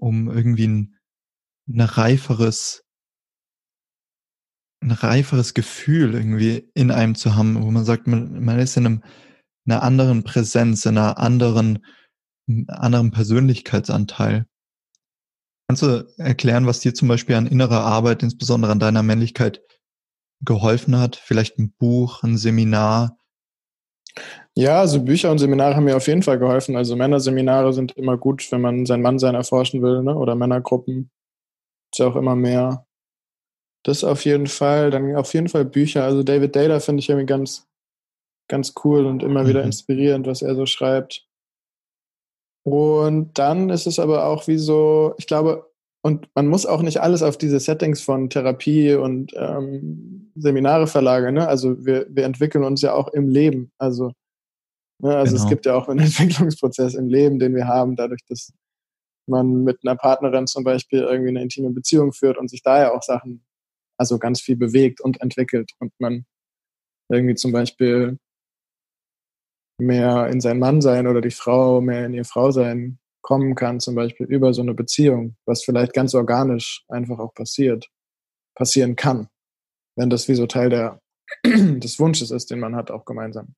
um irgendwie ein, ein reiferes ein reiferes Gefühl irgendwie in einem zu haben, wo man sagt, man, man ist in einem, einer anderen Präsenz, in einer anderen, anderen Persönlichkeitsanteil. Kannst du erklären, was dir zum Beispiel an innerer Arbeit, insbesondere an deiner Männlichkeit, geholfen hat? Vielleicht ein Buch, ein Seminar? Ja, also Bücher und Seminare haben mir auf jeden Fall geholfen. Also Männerseminare sind immer gut, wenn man sein Mannsein erforschen will, ne? Oder Männergruppen. Ist ja auch immer mehr. Das auf jeden Fall. Dann auf jeden Fall Bücher. Also David Daly finde ich irgendwie ganz, ganz cool und immer mhm. wieder inspirierend, was er so schreibt. Und dann ist es aber auch wie so, ich glaube, und man muss auch nicht alles auf diese Settings von Therapie und ähm, Seminare verlagern, ne? Also wir, wir entwickeln uns ja auch im Leben. Also, ne? Also genau. Es gibt ja auch einen Entwicklungsprozess im Leben, den wir haben, dadurch, dass man mit einer Partnerin zum Beispiel irgendwie eine intime Beziehung führt und sich da ja auch Sachen, also ganz viel bewegt und entwickelt und man irgendwie zum Beispiel mehr in sein Mann sein oder die Frau mehr in ihr Frau sein kommen kann, zum Beispiel über so eine Beziehung, was vielleicht ganz organisch einfach auch passiert, passieren kann, wenn das wie so Teil der, des Wunsches ist, den man hat, auch gemeinsam.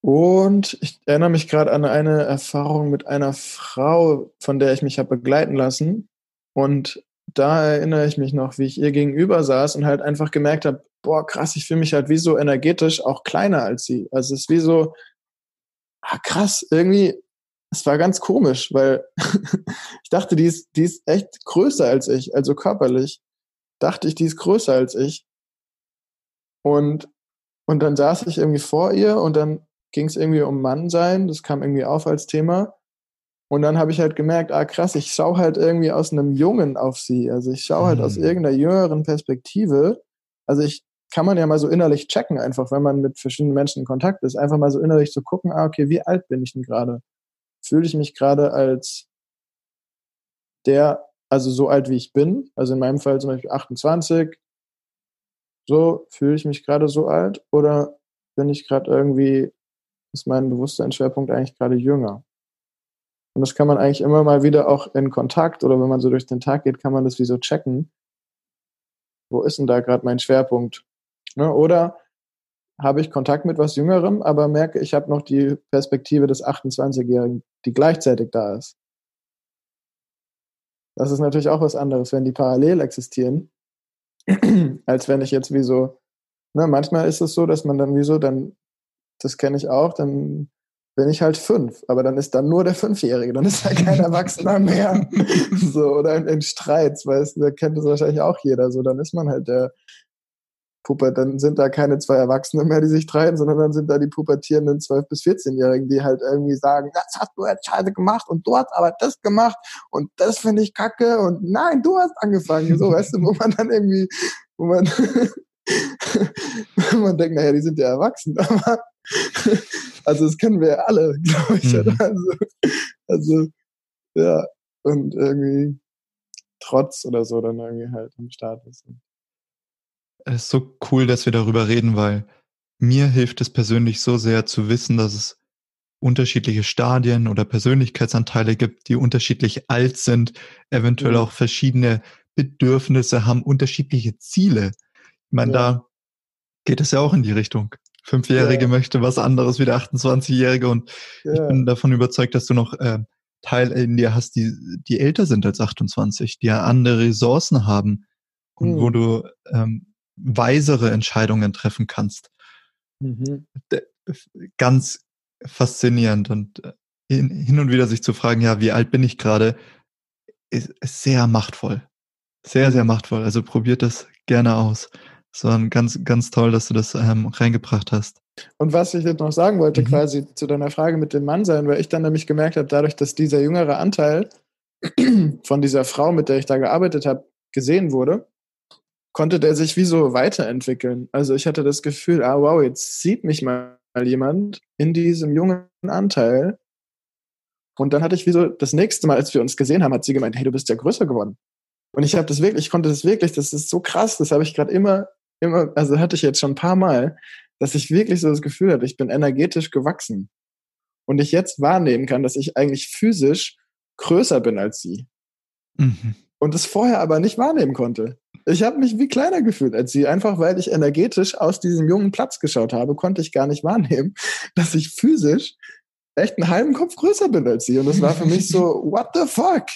Und ich erinnere mich gerade an eine Erfahrung mit einer Frau, von der ich mich habe begleiten lassen, und da erinnere ich mich noch, wie ich ihr gegenüber saß und halt einfach gemerkt habe, boah, krass, ich fühle mich halt wie so energetisch auch kleiner als sie. Also es ist wie so, ah, krass, irgendwie, es war ganz komisch, weil ich dachte, die ist, die ist echt größer als ich, also körperlich. Dachte ich, die ist größer als ich. Und, und dann saß ich irgendwie vor ihr und dann ging es irgendwie um Mannsein, das kam irgendwie auf als Thema. Und dann habe ich halt gemerkt, ah krass, ich schaue halt irgendwie aus einem Jungen auf sie. Also ich schaue halt mhm. aus irgendeiner jüngeren Perspektive. Also ich kann man ja mal so innerlich checken einfach, wenn man mit verschiedenen Menschen in Kontakt ist. Einfach mal so innerlich zu gucken, ah okay, wie alt bin ich denn gerade? Fühle ich mich gerade als der, also so alt wie ich bin, also in meinem Fall zum Beispiel achtundzwanzig, so fühle ich mich gerade so alt, oder bin ich gerade irgendwie, ist mein Bewusstseinsschwerpunkt eigentlich gerade jünger? Und das kann man eigentlich immer mal wieder auch in Kontakt oder wenn man so durch den Tag geht, kann man das wie so checken. Wo ist denn da gerade mein Schwerpunkt? Ne? Oder habe ich Kontakt mit was Jüngerem, aber merke, ich habe noch die Perspektive des achtundzwanzigjährigen, die gleichzeitig da ist. Das ist natürlich auch was anderes, wenn die parallel existieren, als wenn ich jetzt wie so, ne, manchmal ist es so, dass man dann wie so, dann, das kenne ich auch, dann bin ich halt fünf, aber dann ist dann nur der Fünfjährige, dann ist ja kein Erwachsener mehr. So, oder in, in Streits, weißt du, da kennt das wahrscheinlich auch jeder. So, dann ist man halt der Puppe, dann sind da keine zwei Erwachsene mehr, die sich streiten, sondern dann sind da die pubertierenden zwölf- bis vierzehnjährigen, die halt irgendwie sagen, das hast du jetzt scheiße gemacht und du hast aber das gemacht und das finde ich kacke und nein, du hast angefangen. So, weißt du, wo man dann irgendwie, wo man, man denkt, naja, die sind ja erwachsen, aber also das kennen wir ja alle, glaube ich. Mhm. Also, also, ja, und irgendwie Trotz oder so dann irgendwie halt am Start ist. Es ist so cool, dass wir darüber reden, weil mir hilft es persönlich so sehr zu wissen, dass es unterschiedliche Stadien oder Persönlichkeitsanteile gibt, die unterschiedlich alt sind, eventuell mhm. auch verschiedene Bedürfnisse haben, unterschiedliche Ziele. Ich meine, ja. da geht es ja auch in die Richtung. Fünfjährige ja. möchte was anderes wie der achtundzwanzigjährige und ja. ich bin davon überzeugt, dass du noch äh, Teile in dir hast, die die älter sind als achtundzwanzig, die ja andere Ressourcen haben und mhm. wo du ähm, weisere Entscheidungen treffen kannst. Mhm. De- ganz faszinierend und hin, hin und wieder sich zu fragen, ja, wie alt bin ich gerade, ist, ist sehr machtvoll. Sehr, sehr machtvoll. Also probiert das gerne aus. So, ganz, ganz toll, dass du das ähm, reingebracht hast. Und was ich jetzt noch sagen wollte, mhm. quasi zu deiner Frage mit dem Mannsein, weil ich dann nämlich gemerkt habe, dadurch, dass dieser jüngere Anteil von dieser Frau, mit der ich da gearbeitet habe, gesehen wurde, konnte der sich wie so weiterentwickeln. Also ich hatte das Gefühl, ah wow, jetzt sieht mich mal jemand in diesem jungen Anteil. Und dann hatte ich wie so, das nächste Mal, als wir uns gesehen haben, hat sie gemeint, hey, du bist ja größer geworden. Und ich habe das wirklich, ich konnte das wirklich, das ist so krass, das habe ich gerade immer Immer, also hatte ich jetzt schon ein paar Mal, dass ich wirklich so das Gefühl hatte, ich bin energetisch gewachsen und ich jetzt wahrnehmen kann, dass ich eigentlich physisch größer bin als sie mhm. und das vorher aber nicht wahrnehmen konnte. Ich habe mich wie kleiner gefühlt als sie, einfach weil ich energetisch aus diesem jungen Platz geschaut habe, konnte ich gar nicht wahrnehmen, dass ich physisch echt einen halben Kopf größer bin als sie und das war für mich so, what the fuck?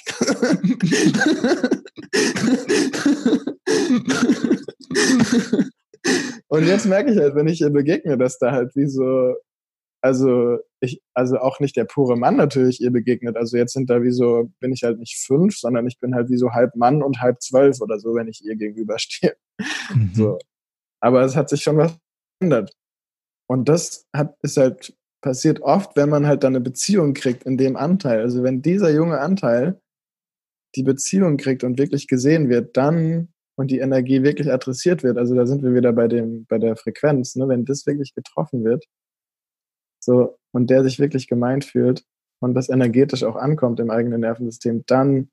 Und jetzt merke ich halt, wenn ich ihr begegne, dass da halt wie so, also ich, also auch nicht der pure Mann natürlich ihr begegnet. Also jetzt sind da wie so, bin ich halt nicht fünf, sondern ich bin halt wie so halb Mann und halb zwölf oder so, wenn ich ihr gegenüberstehe. Mhm. So. Aber es hat sich schon was verändert. Und das hat, ist halt passiert oft, wenn man halt dann eine Beziehung kriegt in dem Anteil. Also wenn dieser junge Anteil die Beziehung kriegt und wirklich gesehen wird, dann und die Energie wirklich adressiert wird, also da sind wir wieder bei dem, bei der Frequenz, ne? Wenn das wirklich getroffen wird, so, und der sich wirklich gemeint fühlt und das energetisch auch ankommt im eigenen Nervensystem, dann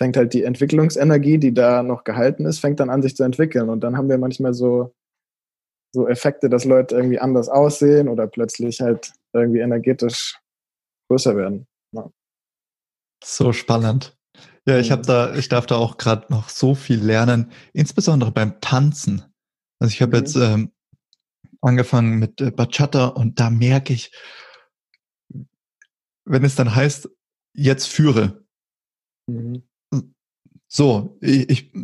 fängt halt die Entwicklungsenergie, die da noch gehalten ist, fängt dann an, sich zu entwickeln. Und dann haben wir manchmal so, so Effekte, dass Leute irgendwie anders aussehen oder plötzlich halt irgendwie energetisch größer werden. Ja. So spannend. Ja, ich habe da, ich darf da auch gerade noch so viel lernen, insbesondere beim Tanzen. Also ich habe mhm. jetzt ähm, angefangen mit Bachata und da merke ich, wenn es dann heißt, jetzt führe. Mhm. So, ich, ich,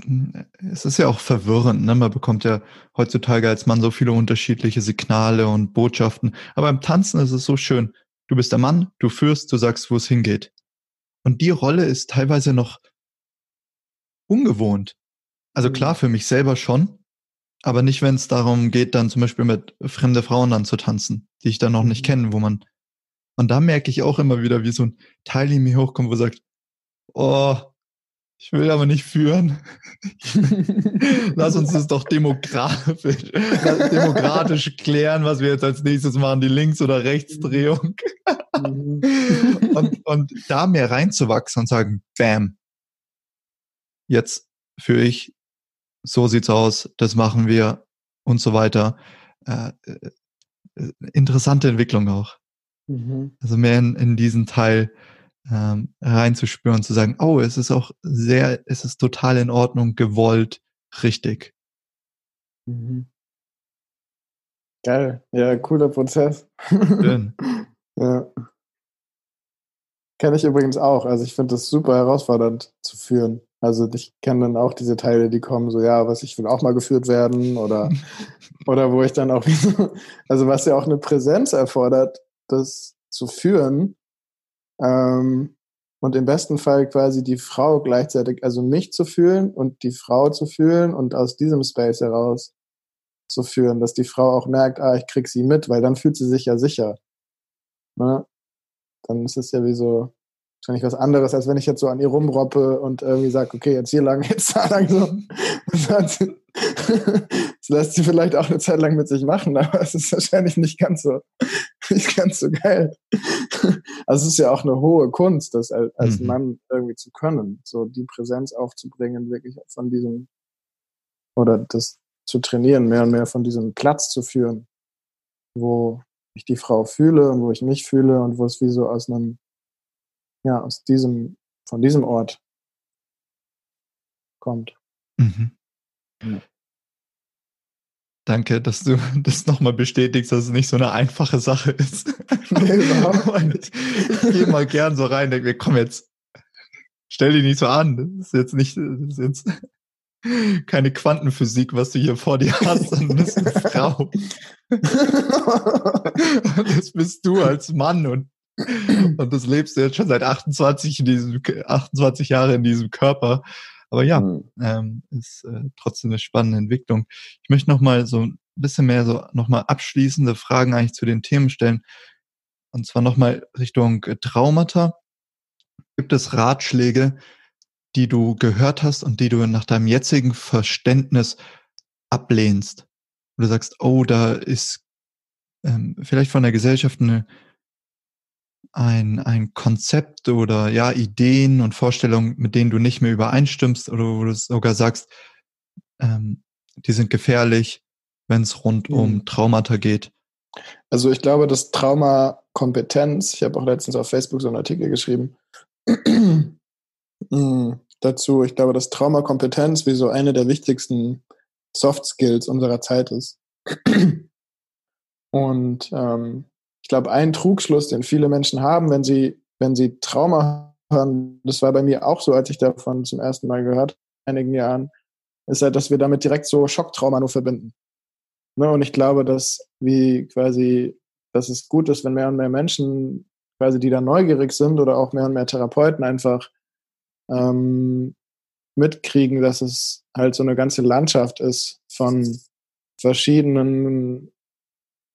es ist ja auch verwirrend, ne? Man bekommt ja heutzutage als Mann so viele unterschiedliche Signale und Botschaften. Aber im Tanzen ist es so schön. Du bist der Mann, du führst, du sagst, wo es hingeht. Und die Rolle ist teilweise noch ungewohnt. Also klar, für mich selber schon, aber nicht, wenn es darum geht, dann zum Beispiel mit fremden Frauen dann zu tanzen, die ich dann noch nicht kenne, wo man, und da merke ich auch immer wieder, wie so ein Teil in mir hochkommt, wo sagt, oh, ich will aber nicht führen. Lass uns das doch demografisch, demokratisch klären, was wir jetzt als nächstes machen, die Links- oder Rechtsdrehung. und, und da mehr reinzuwachsen und sagen, bam, jetzt führe ich, so sieht's aus, das machen wir und so weiter. Äh, interessante Entwicklung auch. Mhm. Also mehr in, in diesen Teil ähm, reinzuspüren, zu sagen, oh, es ist auch sehr, es ist total in Ordnung, gewollt, richtig. Mhm. Geil, ja, cooler Prozess. Schön. Ja. Kenne ich übrigens auch. Also ich finde das super herausfordernd zu führen. Also ich kenne dann auch diese Teile, die kommen so, ja, was ich will auch mal geführt werden oder, oder wo ich dann auch, also was ja auch eine Präsenz erfordert, das zu führen, ähm, und im besten Fall quasi die Frau gleichzeitig, also mich zu fühlen und die Frau zu fühlen und aus diesem Space heraus zu führen, dass die Frau auch merkt, ah, ich krieg sie mit, weil dann fühlt sie sich ja sicher. Ne? Dann ist es ja wie so wahrscheinlich was anderes, als wenn ich jetzt so an ihr rumroppe und irgendwie sage, okay, jetzt hier lang, jetzt da lang. So. Das, sie, das lässt sie vielleicht auch eine Zeit lang mit sich machen, aber es ist wahrscheinlich nicht ganz so, nicht ganz so geil. Also es ist ja auch eine hohe Kunst, das als, als mhm. Mann irgendwie zu können, so die Präsenz aufzubringen, wirklich von diesem, oder das zu trainieren, mehr und mehr von diesem Platz zu führen, wo ich die Frau fühle und wo ich mich fühle und wo es wie so aus einem, ja, aus diesem, von diesem Ort kommt. Mhm. Ja. Danke, dass du das nochmal bestätigst, dass es nicht so eine einfache Sache ist. Nee, überhaupt nicht. Ich gehe mal gern so rein, denke mir, komm jetzt, stell dich nicht so an, das ist jetzt nicht, das ist jetzt keine Quantenphysik, was du hier vor dir hast, sondern das ist eine Frau. Und das bist du als Mann und, und das lebst du jetzt schon seit achtundzwanzig, in diesem, achtundzwanzig Jahre in diesem Körper. Aber ja, mhm. ähm, ist äh, trotzdem eine spannende Entwicklung. Ich möchte nochmal so ein bisschen mehr so nochmal abschließende Fragen eigentlich zu den Themen stellen. Und zwar nochmal Richtung Traumata. Gibt es Ratschläge, die du gehört hast und die du nach deinem jetzigen Verständnis ablehnst? Oder sagst, oh, da ist ähm, vielleicht von der Gesellschaft eine, ein, ein Konzept oder ja Ideen und Vorstellungen, mit denen du nicht mehr übereinstimmst oder wo du sogar sagst, ähm, die sind gefährlich, wenn es rund mhm. um Traumata geht. Also ich glaube, das Traumakompetenz, ich habe auch letztens auf Facebook so einen Artikel geschrieben, dazu, ich glaube, dass Traumakompetenz wie so eine der wichtigsten Soft Skills unserer Zeit ist. Und ähm, ich glaube, ein Trugschluss, den viele Menschen haben, wenn sie, wenn sie Trauma hören, das war bei mir auch so, als ich davon zum ersten Mal gehört habe, vor einigen Jahren, ist halt, dass wir damit direkt so Schocktrauma nur verbinden. Ne, und ich glaube, dass wie quasi, dass es gut ist, wenn mehr und mehr Menschen quasi, die da neugierig sind oder auch mehr und mehr Therapeuten einfach ähm, mitkriegen, dass es halt so eine ganze Landschaft ist von verschiedenen,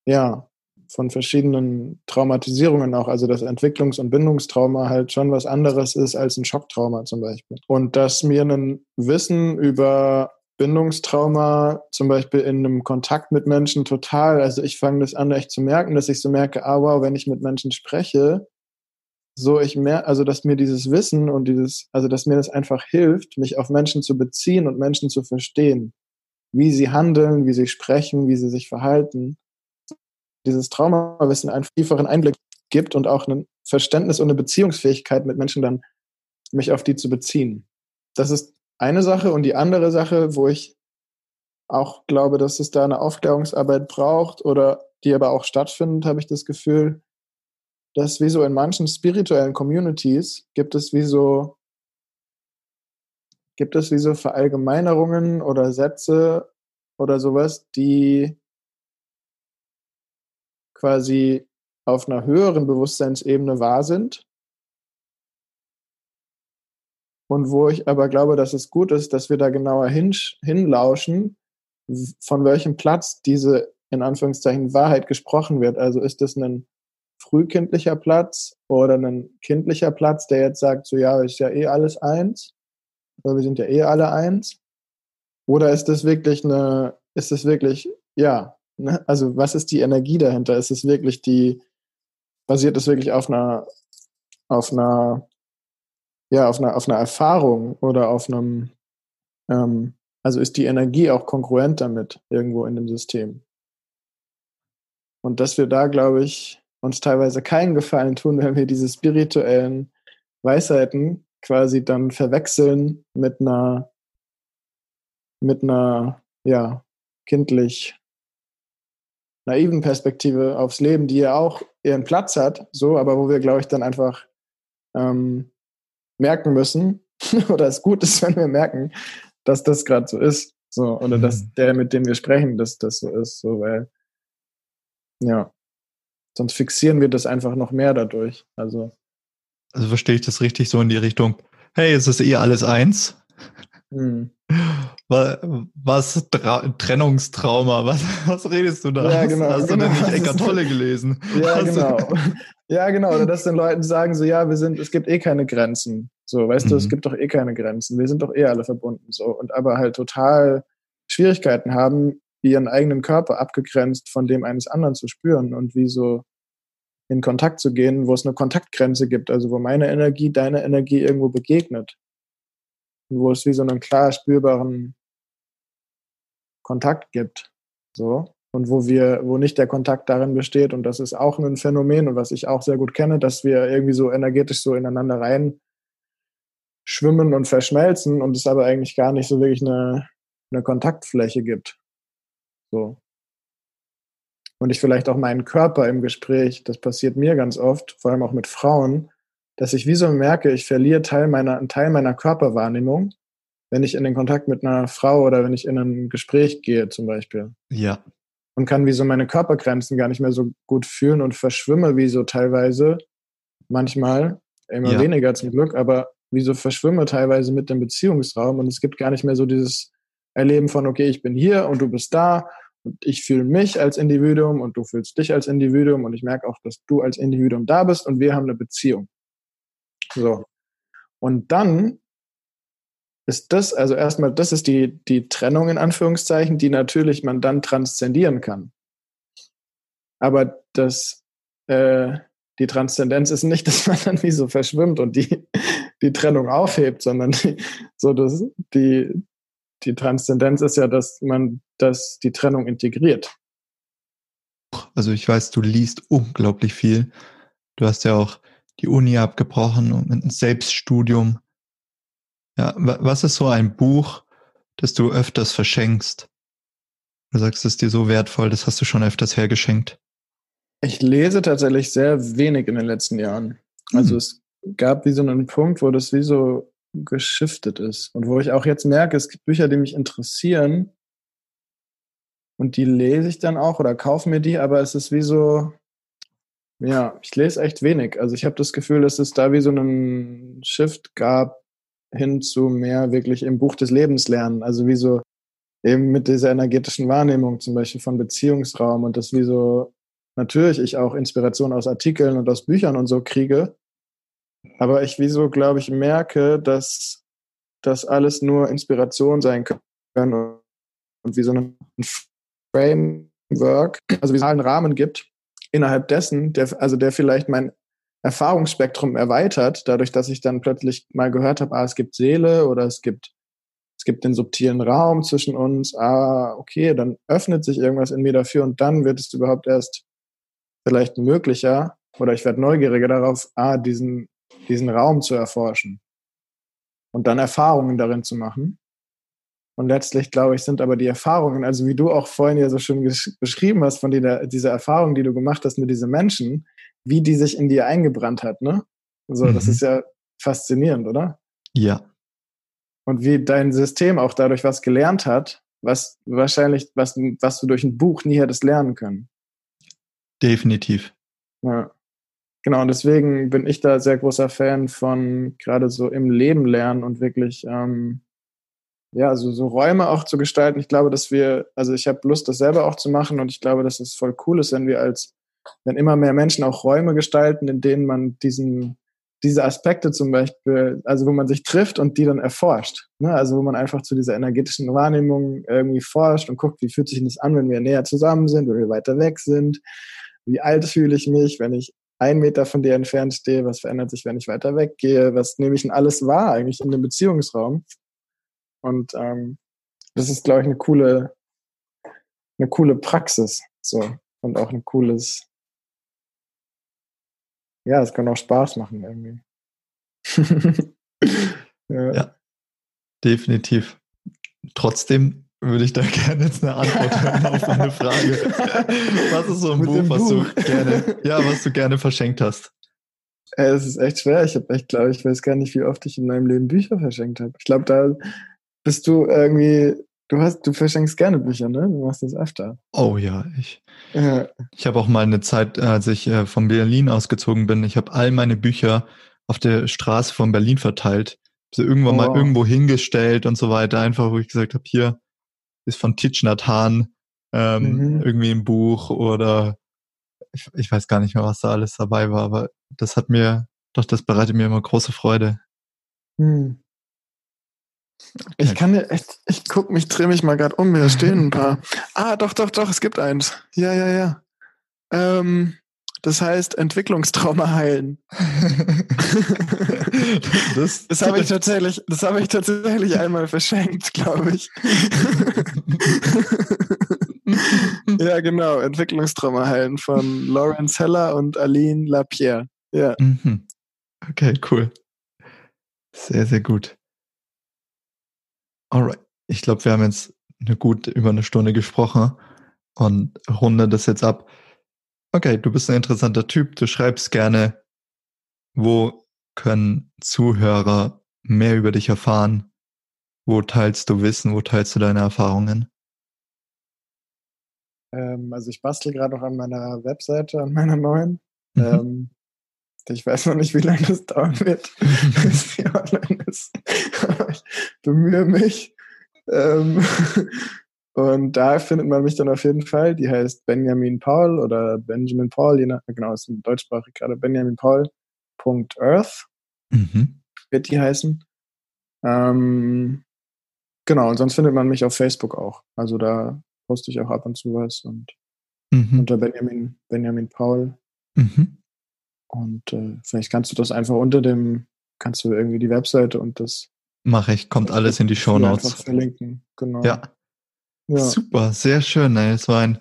ja, von verschiedenen Traumatisierungen auch, also dass Entwicklungs- und Bindungstrauma halt schon was anderes ist als ein Schocktrauma zum Beispiel. Und dass mir ein Wissen über Bindungstrauma zum Beispiel in einem Kontakt mit Menschen total, also ich fange das an echt zu merken, dass ich so merke, ah wow, wenn ich mit Menschen spreche, so ich merke, also dass mir dieses Wissen und dieses, also dass mir das einfach hilft, mich auf Menschen zu beziehen und Menschen zu verstehen, wie sie handeln, wie sie sprechen, wie sie sich verhalten. Dieses Traumawissen einen tieferen Einblick gibt und auch ein Verständnis und eine Beziehungsfähigkeit mit Menschen dann, mich auf die zu beziehen. Das ist eine Sache. Und die andere Sache, wo ich auch glaube, dass es da eine Aufklärungsarbeit braucht oder die aber auch stattfindet, habe ich das Gefühl, dass wie so in manchen spirituellen Communities gibt es wie so, gibt es wie so Verallgemeinerungen oder Sätze oder sowas, die quasi auf einer höheren Bewusstseinsebene wahr sind. Und wo ich aber glaube, dass es gut ist, dass wir da genauer hin, hinlauschen, von welchem Platz diese, in Anführungszeichen, Wahrheit gesprochen wird. Also ist das ein frühkindlicher Platz oder ein kindlicher Platz, der jetzt sagt, so ja, ist ja eh alles eins, oder wir sind ja eh alle eins. Oder ist das wirklich eine, ist das wirklich, ja, also was ist die Energie dahinter? Ist es wirklich die, basiert es wirklich auf einer, auf einer, ja, auf einer, auf einer Erfahrung oder auf einem, ähm, also ist die Energie auch kongruent damit irgendwo in dem System? Und dass wir da, glaube ich, uns teilweise keinen Gefallen tun, wenn wir diese spirituellen Weisheiten quasi dann verwechseln mit einer, mit einer, ja, kindlich naiven Perspektive aufs Leben, die ja auch ihren Platz hat, so, aber wo wir, glaube ich, dann einfach ähm, merken müssen, oder es gut ist, wenn wir merken, dass das gerade so ist, so, oder mhm. dass der, mit dem wir sprechen, dass das so ist, so, weil, ja, sonst fixieren wir das einfach noch mehr dadurch, also. Also verstehe ich das richtig so in die Richtung, hey, es ist eh alles eins? Mhm. Was, Tra- Trennungstrauma, was, was redest du da? Ja, genau, hast du genau. denn nicht Eckart Tolle gelesen? Ja, genau. ja, genau. Oder dass den Leuten sagen, so, ja, wir sind, es gibt eh keine Grenzen. So, weißt mhm. du, es gibt doch eh keine Grenzen. Wir sind doch eh alle verbunden. So. Und aber halt total Schwierigkeiten haben, ihren eigenen Körper abgegrenzt von dem eines anderen zu spüren und wie so in Kontakt zu gehen, wo es eine Kontaktgrenze gibt. Also, wo meine Energie, deine Energie irgendwo begegnet. Und wo es wie so einen klar spürbaren Kontakt gibt, so, und wo wir, wo nicht der Kontakt darin besteht, und das ist auch ein Phänomen und was ich auch sehr gut kenne, dass wir irgendwie so energetisch so ineinander rein schwimmen und verschmelzen und es aber eigentlich gar nicht so wirklich eine, eine Kontaktfläche gibt, so. Und ich vielleicht auch meinen Körper im Gespräch, das passiert mir ganz oft, vor allem auch mit Frauen, dass ich wie so merke, ich verliere Teil meiner, einen Teil meiner Körperwahrnehmung, wenn ich in den Kontakt mit einer Frau oder wenn ich in ein Gespräch gehe zum Beispiel. Ja. Und kann wie so meine Körpergrenzen gar nicht mehr so gut fühlen und verschwimme wie so teilweise, manchmal, immer ja. weniger zum Glück, aber wie so verschwimme teilweise mit dem Beziehungsraum und es gibt gar nicht mehr so dieses Erleben von, okay, ich bin hier und du bist da und ich fühle mich als Individuum und du fühlst dich als Individuum und ich merke auch, dass du als Individuum da bist und wir haben eine Beziehung. So. Und dann ist das, also erstmal, das ist die, die Trennung in Anführungszeichen, die natürlich man dann transzendieren kann. Aber das, äh, die Transzendenz ist nicht, dass man dann wie so verschwimmt und die, die Trennung aufhebt, sondern die, so das, die, die Transzendenz ist ja, dass man das, die Trennung integriert. Also ich weiß, du liest unglaublich viel. Du hast ja auch die Uni abgebrochen und ein Selbststudium. Ja, was ist so ein Buch, das du öfters verschenkst? Du sagst, es ist dir so wertvoll, das hast du schon öfters hergeschenkt. Ich lese tatsächlich sehr wenig in den letzten Jahren. Also mhm. es gab wie so einen Punkt, wo das wie so geschiftet ist und wo ich auch jetzt merke, es gibt Bücher, die mich interessieren, und die lese ich dann auch oder kaufe mir die, aber es ist wie so, ja, ich lese echt wenig. Also ich habe das Gefühl, dass es da wie so einen Shift gab hin zu mehr wirklich im Buch des Lebens lernen. Also wie so eben mit dieser energetischen Wahrnehmung zum Beispiel von Beziehungsraum und das wie so, natürlich ich auch Inspiration aus Artikeln und aus Büchern und so kriege, aber ich wie so, glaube ich, merke, dass das alles nur Inspiration sein kann und, und wie so ein Framework, also wie es einen Rahmen gibt, innerhalb dessen, der, also der vielleicht mein Erfahrungsspektrum erweitert, dadurch, dass ich dann plötzlich mal gehört habe, ah, es gibt Seele oder es gibt es gibt den subtilen Raum zwischen uns, ah, okay, dann öffnet sich irgendwas in mir dafür und dann wird es überhaupt erst vielleicht möglicher oder ich werde neugieriger darauf, ah, diesen, diesen Raum zu erforschen und dann Erfahrungen darin zu machen. Und letztlich, glaube ich, sind aber die Erfahrungen, also wie du auch vorhin ja so schön gesch- beschrieben hast, von dieser, dieser Erfahrung, die du gemacht hast mit diesen Menschen, wie die sich in dir eingebrannt hat, ne? So, mhm. Das ist ja faszinierend, oder? Ja. Und wie dein System auch dadurch was gelernt hat, was wahrscheinlich, was, was du durch ein Buch nie hättest lernen können. Definitiv. Ja. Genau, und deswegen bin ich da sehr großer Fan von gerade so im Leben lernen und wirklich, ähm, ja, also so Räume auch zu gestalten. Ich glaube, dass wir, also ich habe Lust, das selber auch zu machen und ich glaube, dass es voll cool ist, wenn wir als, wenn immer mehr Menschen auch Räume gestalten, in denen man diesen diese Aspekte zum Beispiel, also wo man sich trifft und die dann erforscht, ne? Also wo man einfach zu dieser energetischen Wahrnehmung irgendwie forscht und guckt, wie fühlt sich das an, wenn wir näher zusammen sind, wenn wir weiter weg sind, wie alt fühle ich mich, wenn ich einen Meter von dir entfernt stehe, was verändert sich, wenn ich weiter weggehe, was nehme ich denn alles wahr eigentlich in dem Beziehungsraum? Und ähm, das ist, glaube ich, eine coole, eine coole Praxis, so, und auch ein cooles, ja, es kann auch Spaß machen irgendwie. ja. ja, definitiv. Trotzdem würde ich da gerne jetzt eine Antwort hören auf meine Frage. Was ist so ein Buch, Buch, was du gerne, ja, was du gerne verschenkt hast? Es ist echt schwer. Ich habe echt, glaube ich, weiß gar nicht, wie oft ich in meinem Leben Bücher verschenkt habe. Ich glaube, da bist du irgendwie. Du hast, du verschenkst gerne Bücher, ne? Du machst das öfter. Oh ja, ich. Ja. Ich habe auch mal eine Zeit, als ich äh, von Berlin ausgezogen bin, ich habe all meine Bücher auf der Straße von Berlin verteilt. So irgendwann oh. mal irgendwo hingestellt und so weiter. Einfach, wo ich gesagt habe, hier ist von Thich Nhat Hanh ähm, mhm. irgendwie ein Buch oder ich, ich weiß gar nicht mehr, was da alles dabei war, aber das hat mir, doch, das bereitet mir immer große Freude. Mhm. Okay. Ich kann dir echt, ich guck mich, drehe mich mal gerade um, hier stehen ein paar. Ah, doch, doch, doch, es gibt eins. Ja, ja, ja. Ähm, das heißt Entwicklungstrauma heilen. das das habe ich tatsächlich, das habe ich tatsächlich einmal verschenkt, glaube ich. ja, genau, Entwicklungstrauma heilen von Laurence Heller und Aline Lapierre. Ja. Okay, cool. Sehr, sehr gut. Alright, ich glaube, wir haben jetzt eine gut über eine Stunde gesprochen und runde das jetzt ab. Okay, du bist ein interessanter Typ, du schreibst gerne. Wo können Zuhörer mehr über dich erfahren? Wo teilst du Wissen, wo teilst du deine Erfahrungen? Ähm, also ich bastel gerade noch an meiner Webseite, an meiner neuen. Mhm. Ähm, Ich weiß noch nicht, wie lange das dauern wird, bis die online ist. Ich bemühe mich. Ähm und da findet man mich dann auf jeden Fall. Die heißt Benjamin Paul oder Benjamin Paul, je nach, genau, ist in Deutschsprache gerade benjamin paul dot earth mhm. wird die heißen. Ähm, genau, und sonst findet man mich auf Facebook auch. Also da poste ich auch ab und zu was und mhm. unter Benjamin, Benjamin Paul. Mhm. Und äh, vielleicht kannst du das einfach unter dem, kannst du irgendwie die Webseite und das... Mache ich, kommt alles in die Shownotes. Einfach verlinken, genau. Ja. ja, super, sehr schön. Es war ein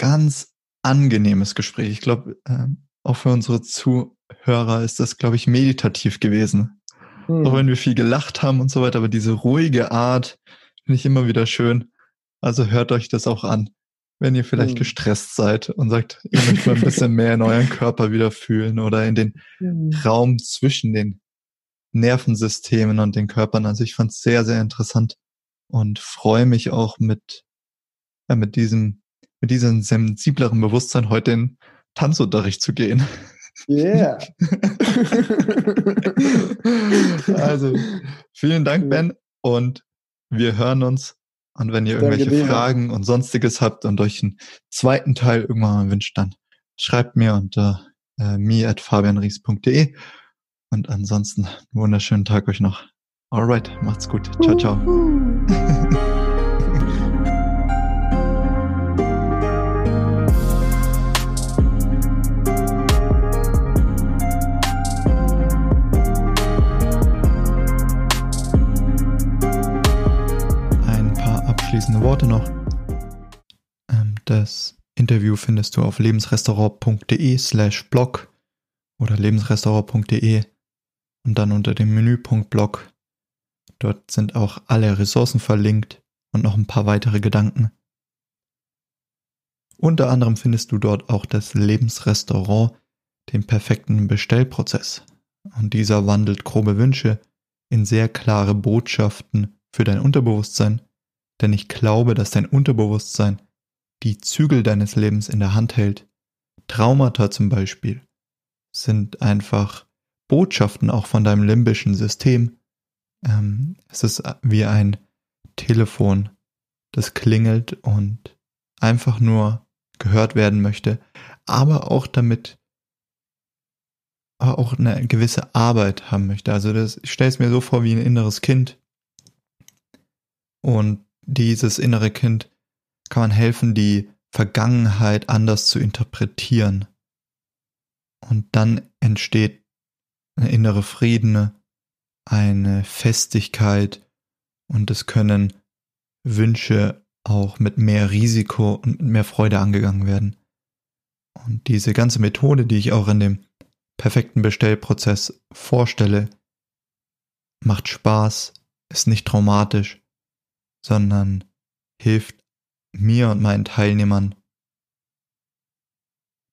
ganz angenehmes Gespräch. Ich glaube, äh, auch für unsere Zuhörer ist das, glaube ich, meditativ gewesen. Hm. Auch wenn wir viel gelacht haben und so weiter, aber diese ruhige Art finde ich immer wieder schön. Also hört euch das auch an. Wenn ihr vielleicht mhm. gestresst seid und sagt, ihr möchtet mal ein bisschen mehr in euren Körper wieder fühlen oder in den mhm. Raum zwischen den Nervensystemen und den Körpern. Also ich fand es sehr, sehr interessant und freue mich auch mit äh, mit diesem, mit diesem sensibleren Bewusstsein heute in Tanzunterricht zu gehen. Yeah. Also, vielen Dank, ja. Ben, und wir hören uns. Und wenn ihr irgendwelche Danke, Fragen und Sonstiges habt und euch einen zweiten Teil irgendwann mal wünscht, dann schreibt mir unter äh, me at fabianries punkt de. Und ansonsten einen wunderschönen Tag euch noch. Alright, macht's gut. Ciao, ciao. Uh-huh. Worte noch. Das Interview findest du auf lebensrestaurant punkt de slash blog oder lebensrestaurant punkt de und dann unter dem Menüpunkt Blog. Dort sind auch alle Ressourcen verlinkt und noch ein paar weitere Gedanken. Unter anderem findest du dort auch das Lebensrestaurant, den perfekten Bestellprozess. Und dieser wandelt grobe Wünsche in sehr klare Botschaften für dein Unterbewusstsein. Denn ich glaube, dass dein Unterbewusstsein die Zügel deines Lebens in der Hand hält. Traumata zum Beispiel sind einfach Botschaften auch von deinem limbischen System. Ähm, es ist wie ein Telefon, das klingelt und einfach nur gehört werden möchte, aber auch damit aber auch eine gewisse Arbeit haben möchte. Also das, ich stelle es mir so vor wie ein inneres Kind. Und dieses innere Kind kann man helfen, die Vergangenheit anders zu interpretieren. Und dann entsteht eine innere Frieden, eine Festigkeit und es können Wünsche auch mit mehr Risiko und mit mehr Freude angegangen werden. Und diese ganze Methode, die ich auch in dem perfekten Bestellprozess vorstelle, macht Spaß, ist nicht traumatisch, sondern hilft mir und meinen Teilnehmern,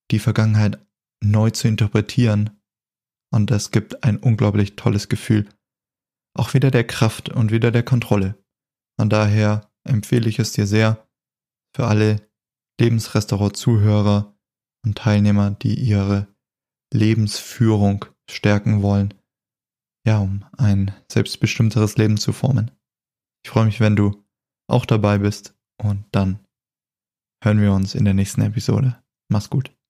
die Vergangenheit neu zu interpretieren. Und das gibt ein unglaublich tolles Gefühl, auch wieder der Kraft und wieder der Kontrolle. Von daher empfehle ich es dir sehr, für alle Lebensrestaurant-Zuhörer und Teilnehmer, die ihre Lebensführung stärken wollen, ja, um ein selbstbestimmteres Leben zu formen. Ich freue mich, wenn du auch dabei bist und dann hören wir uns in der nächsten Episode. Mach's gut.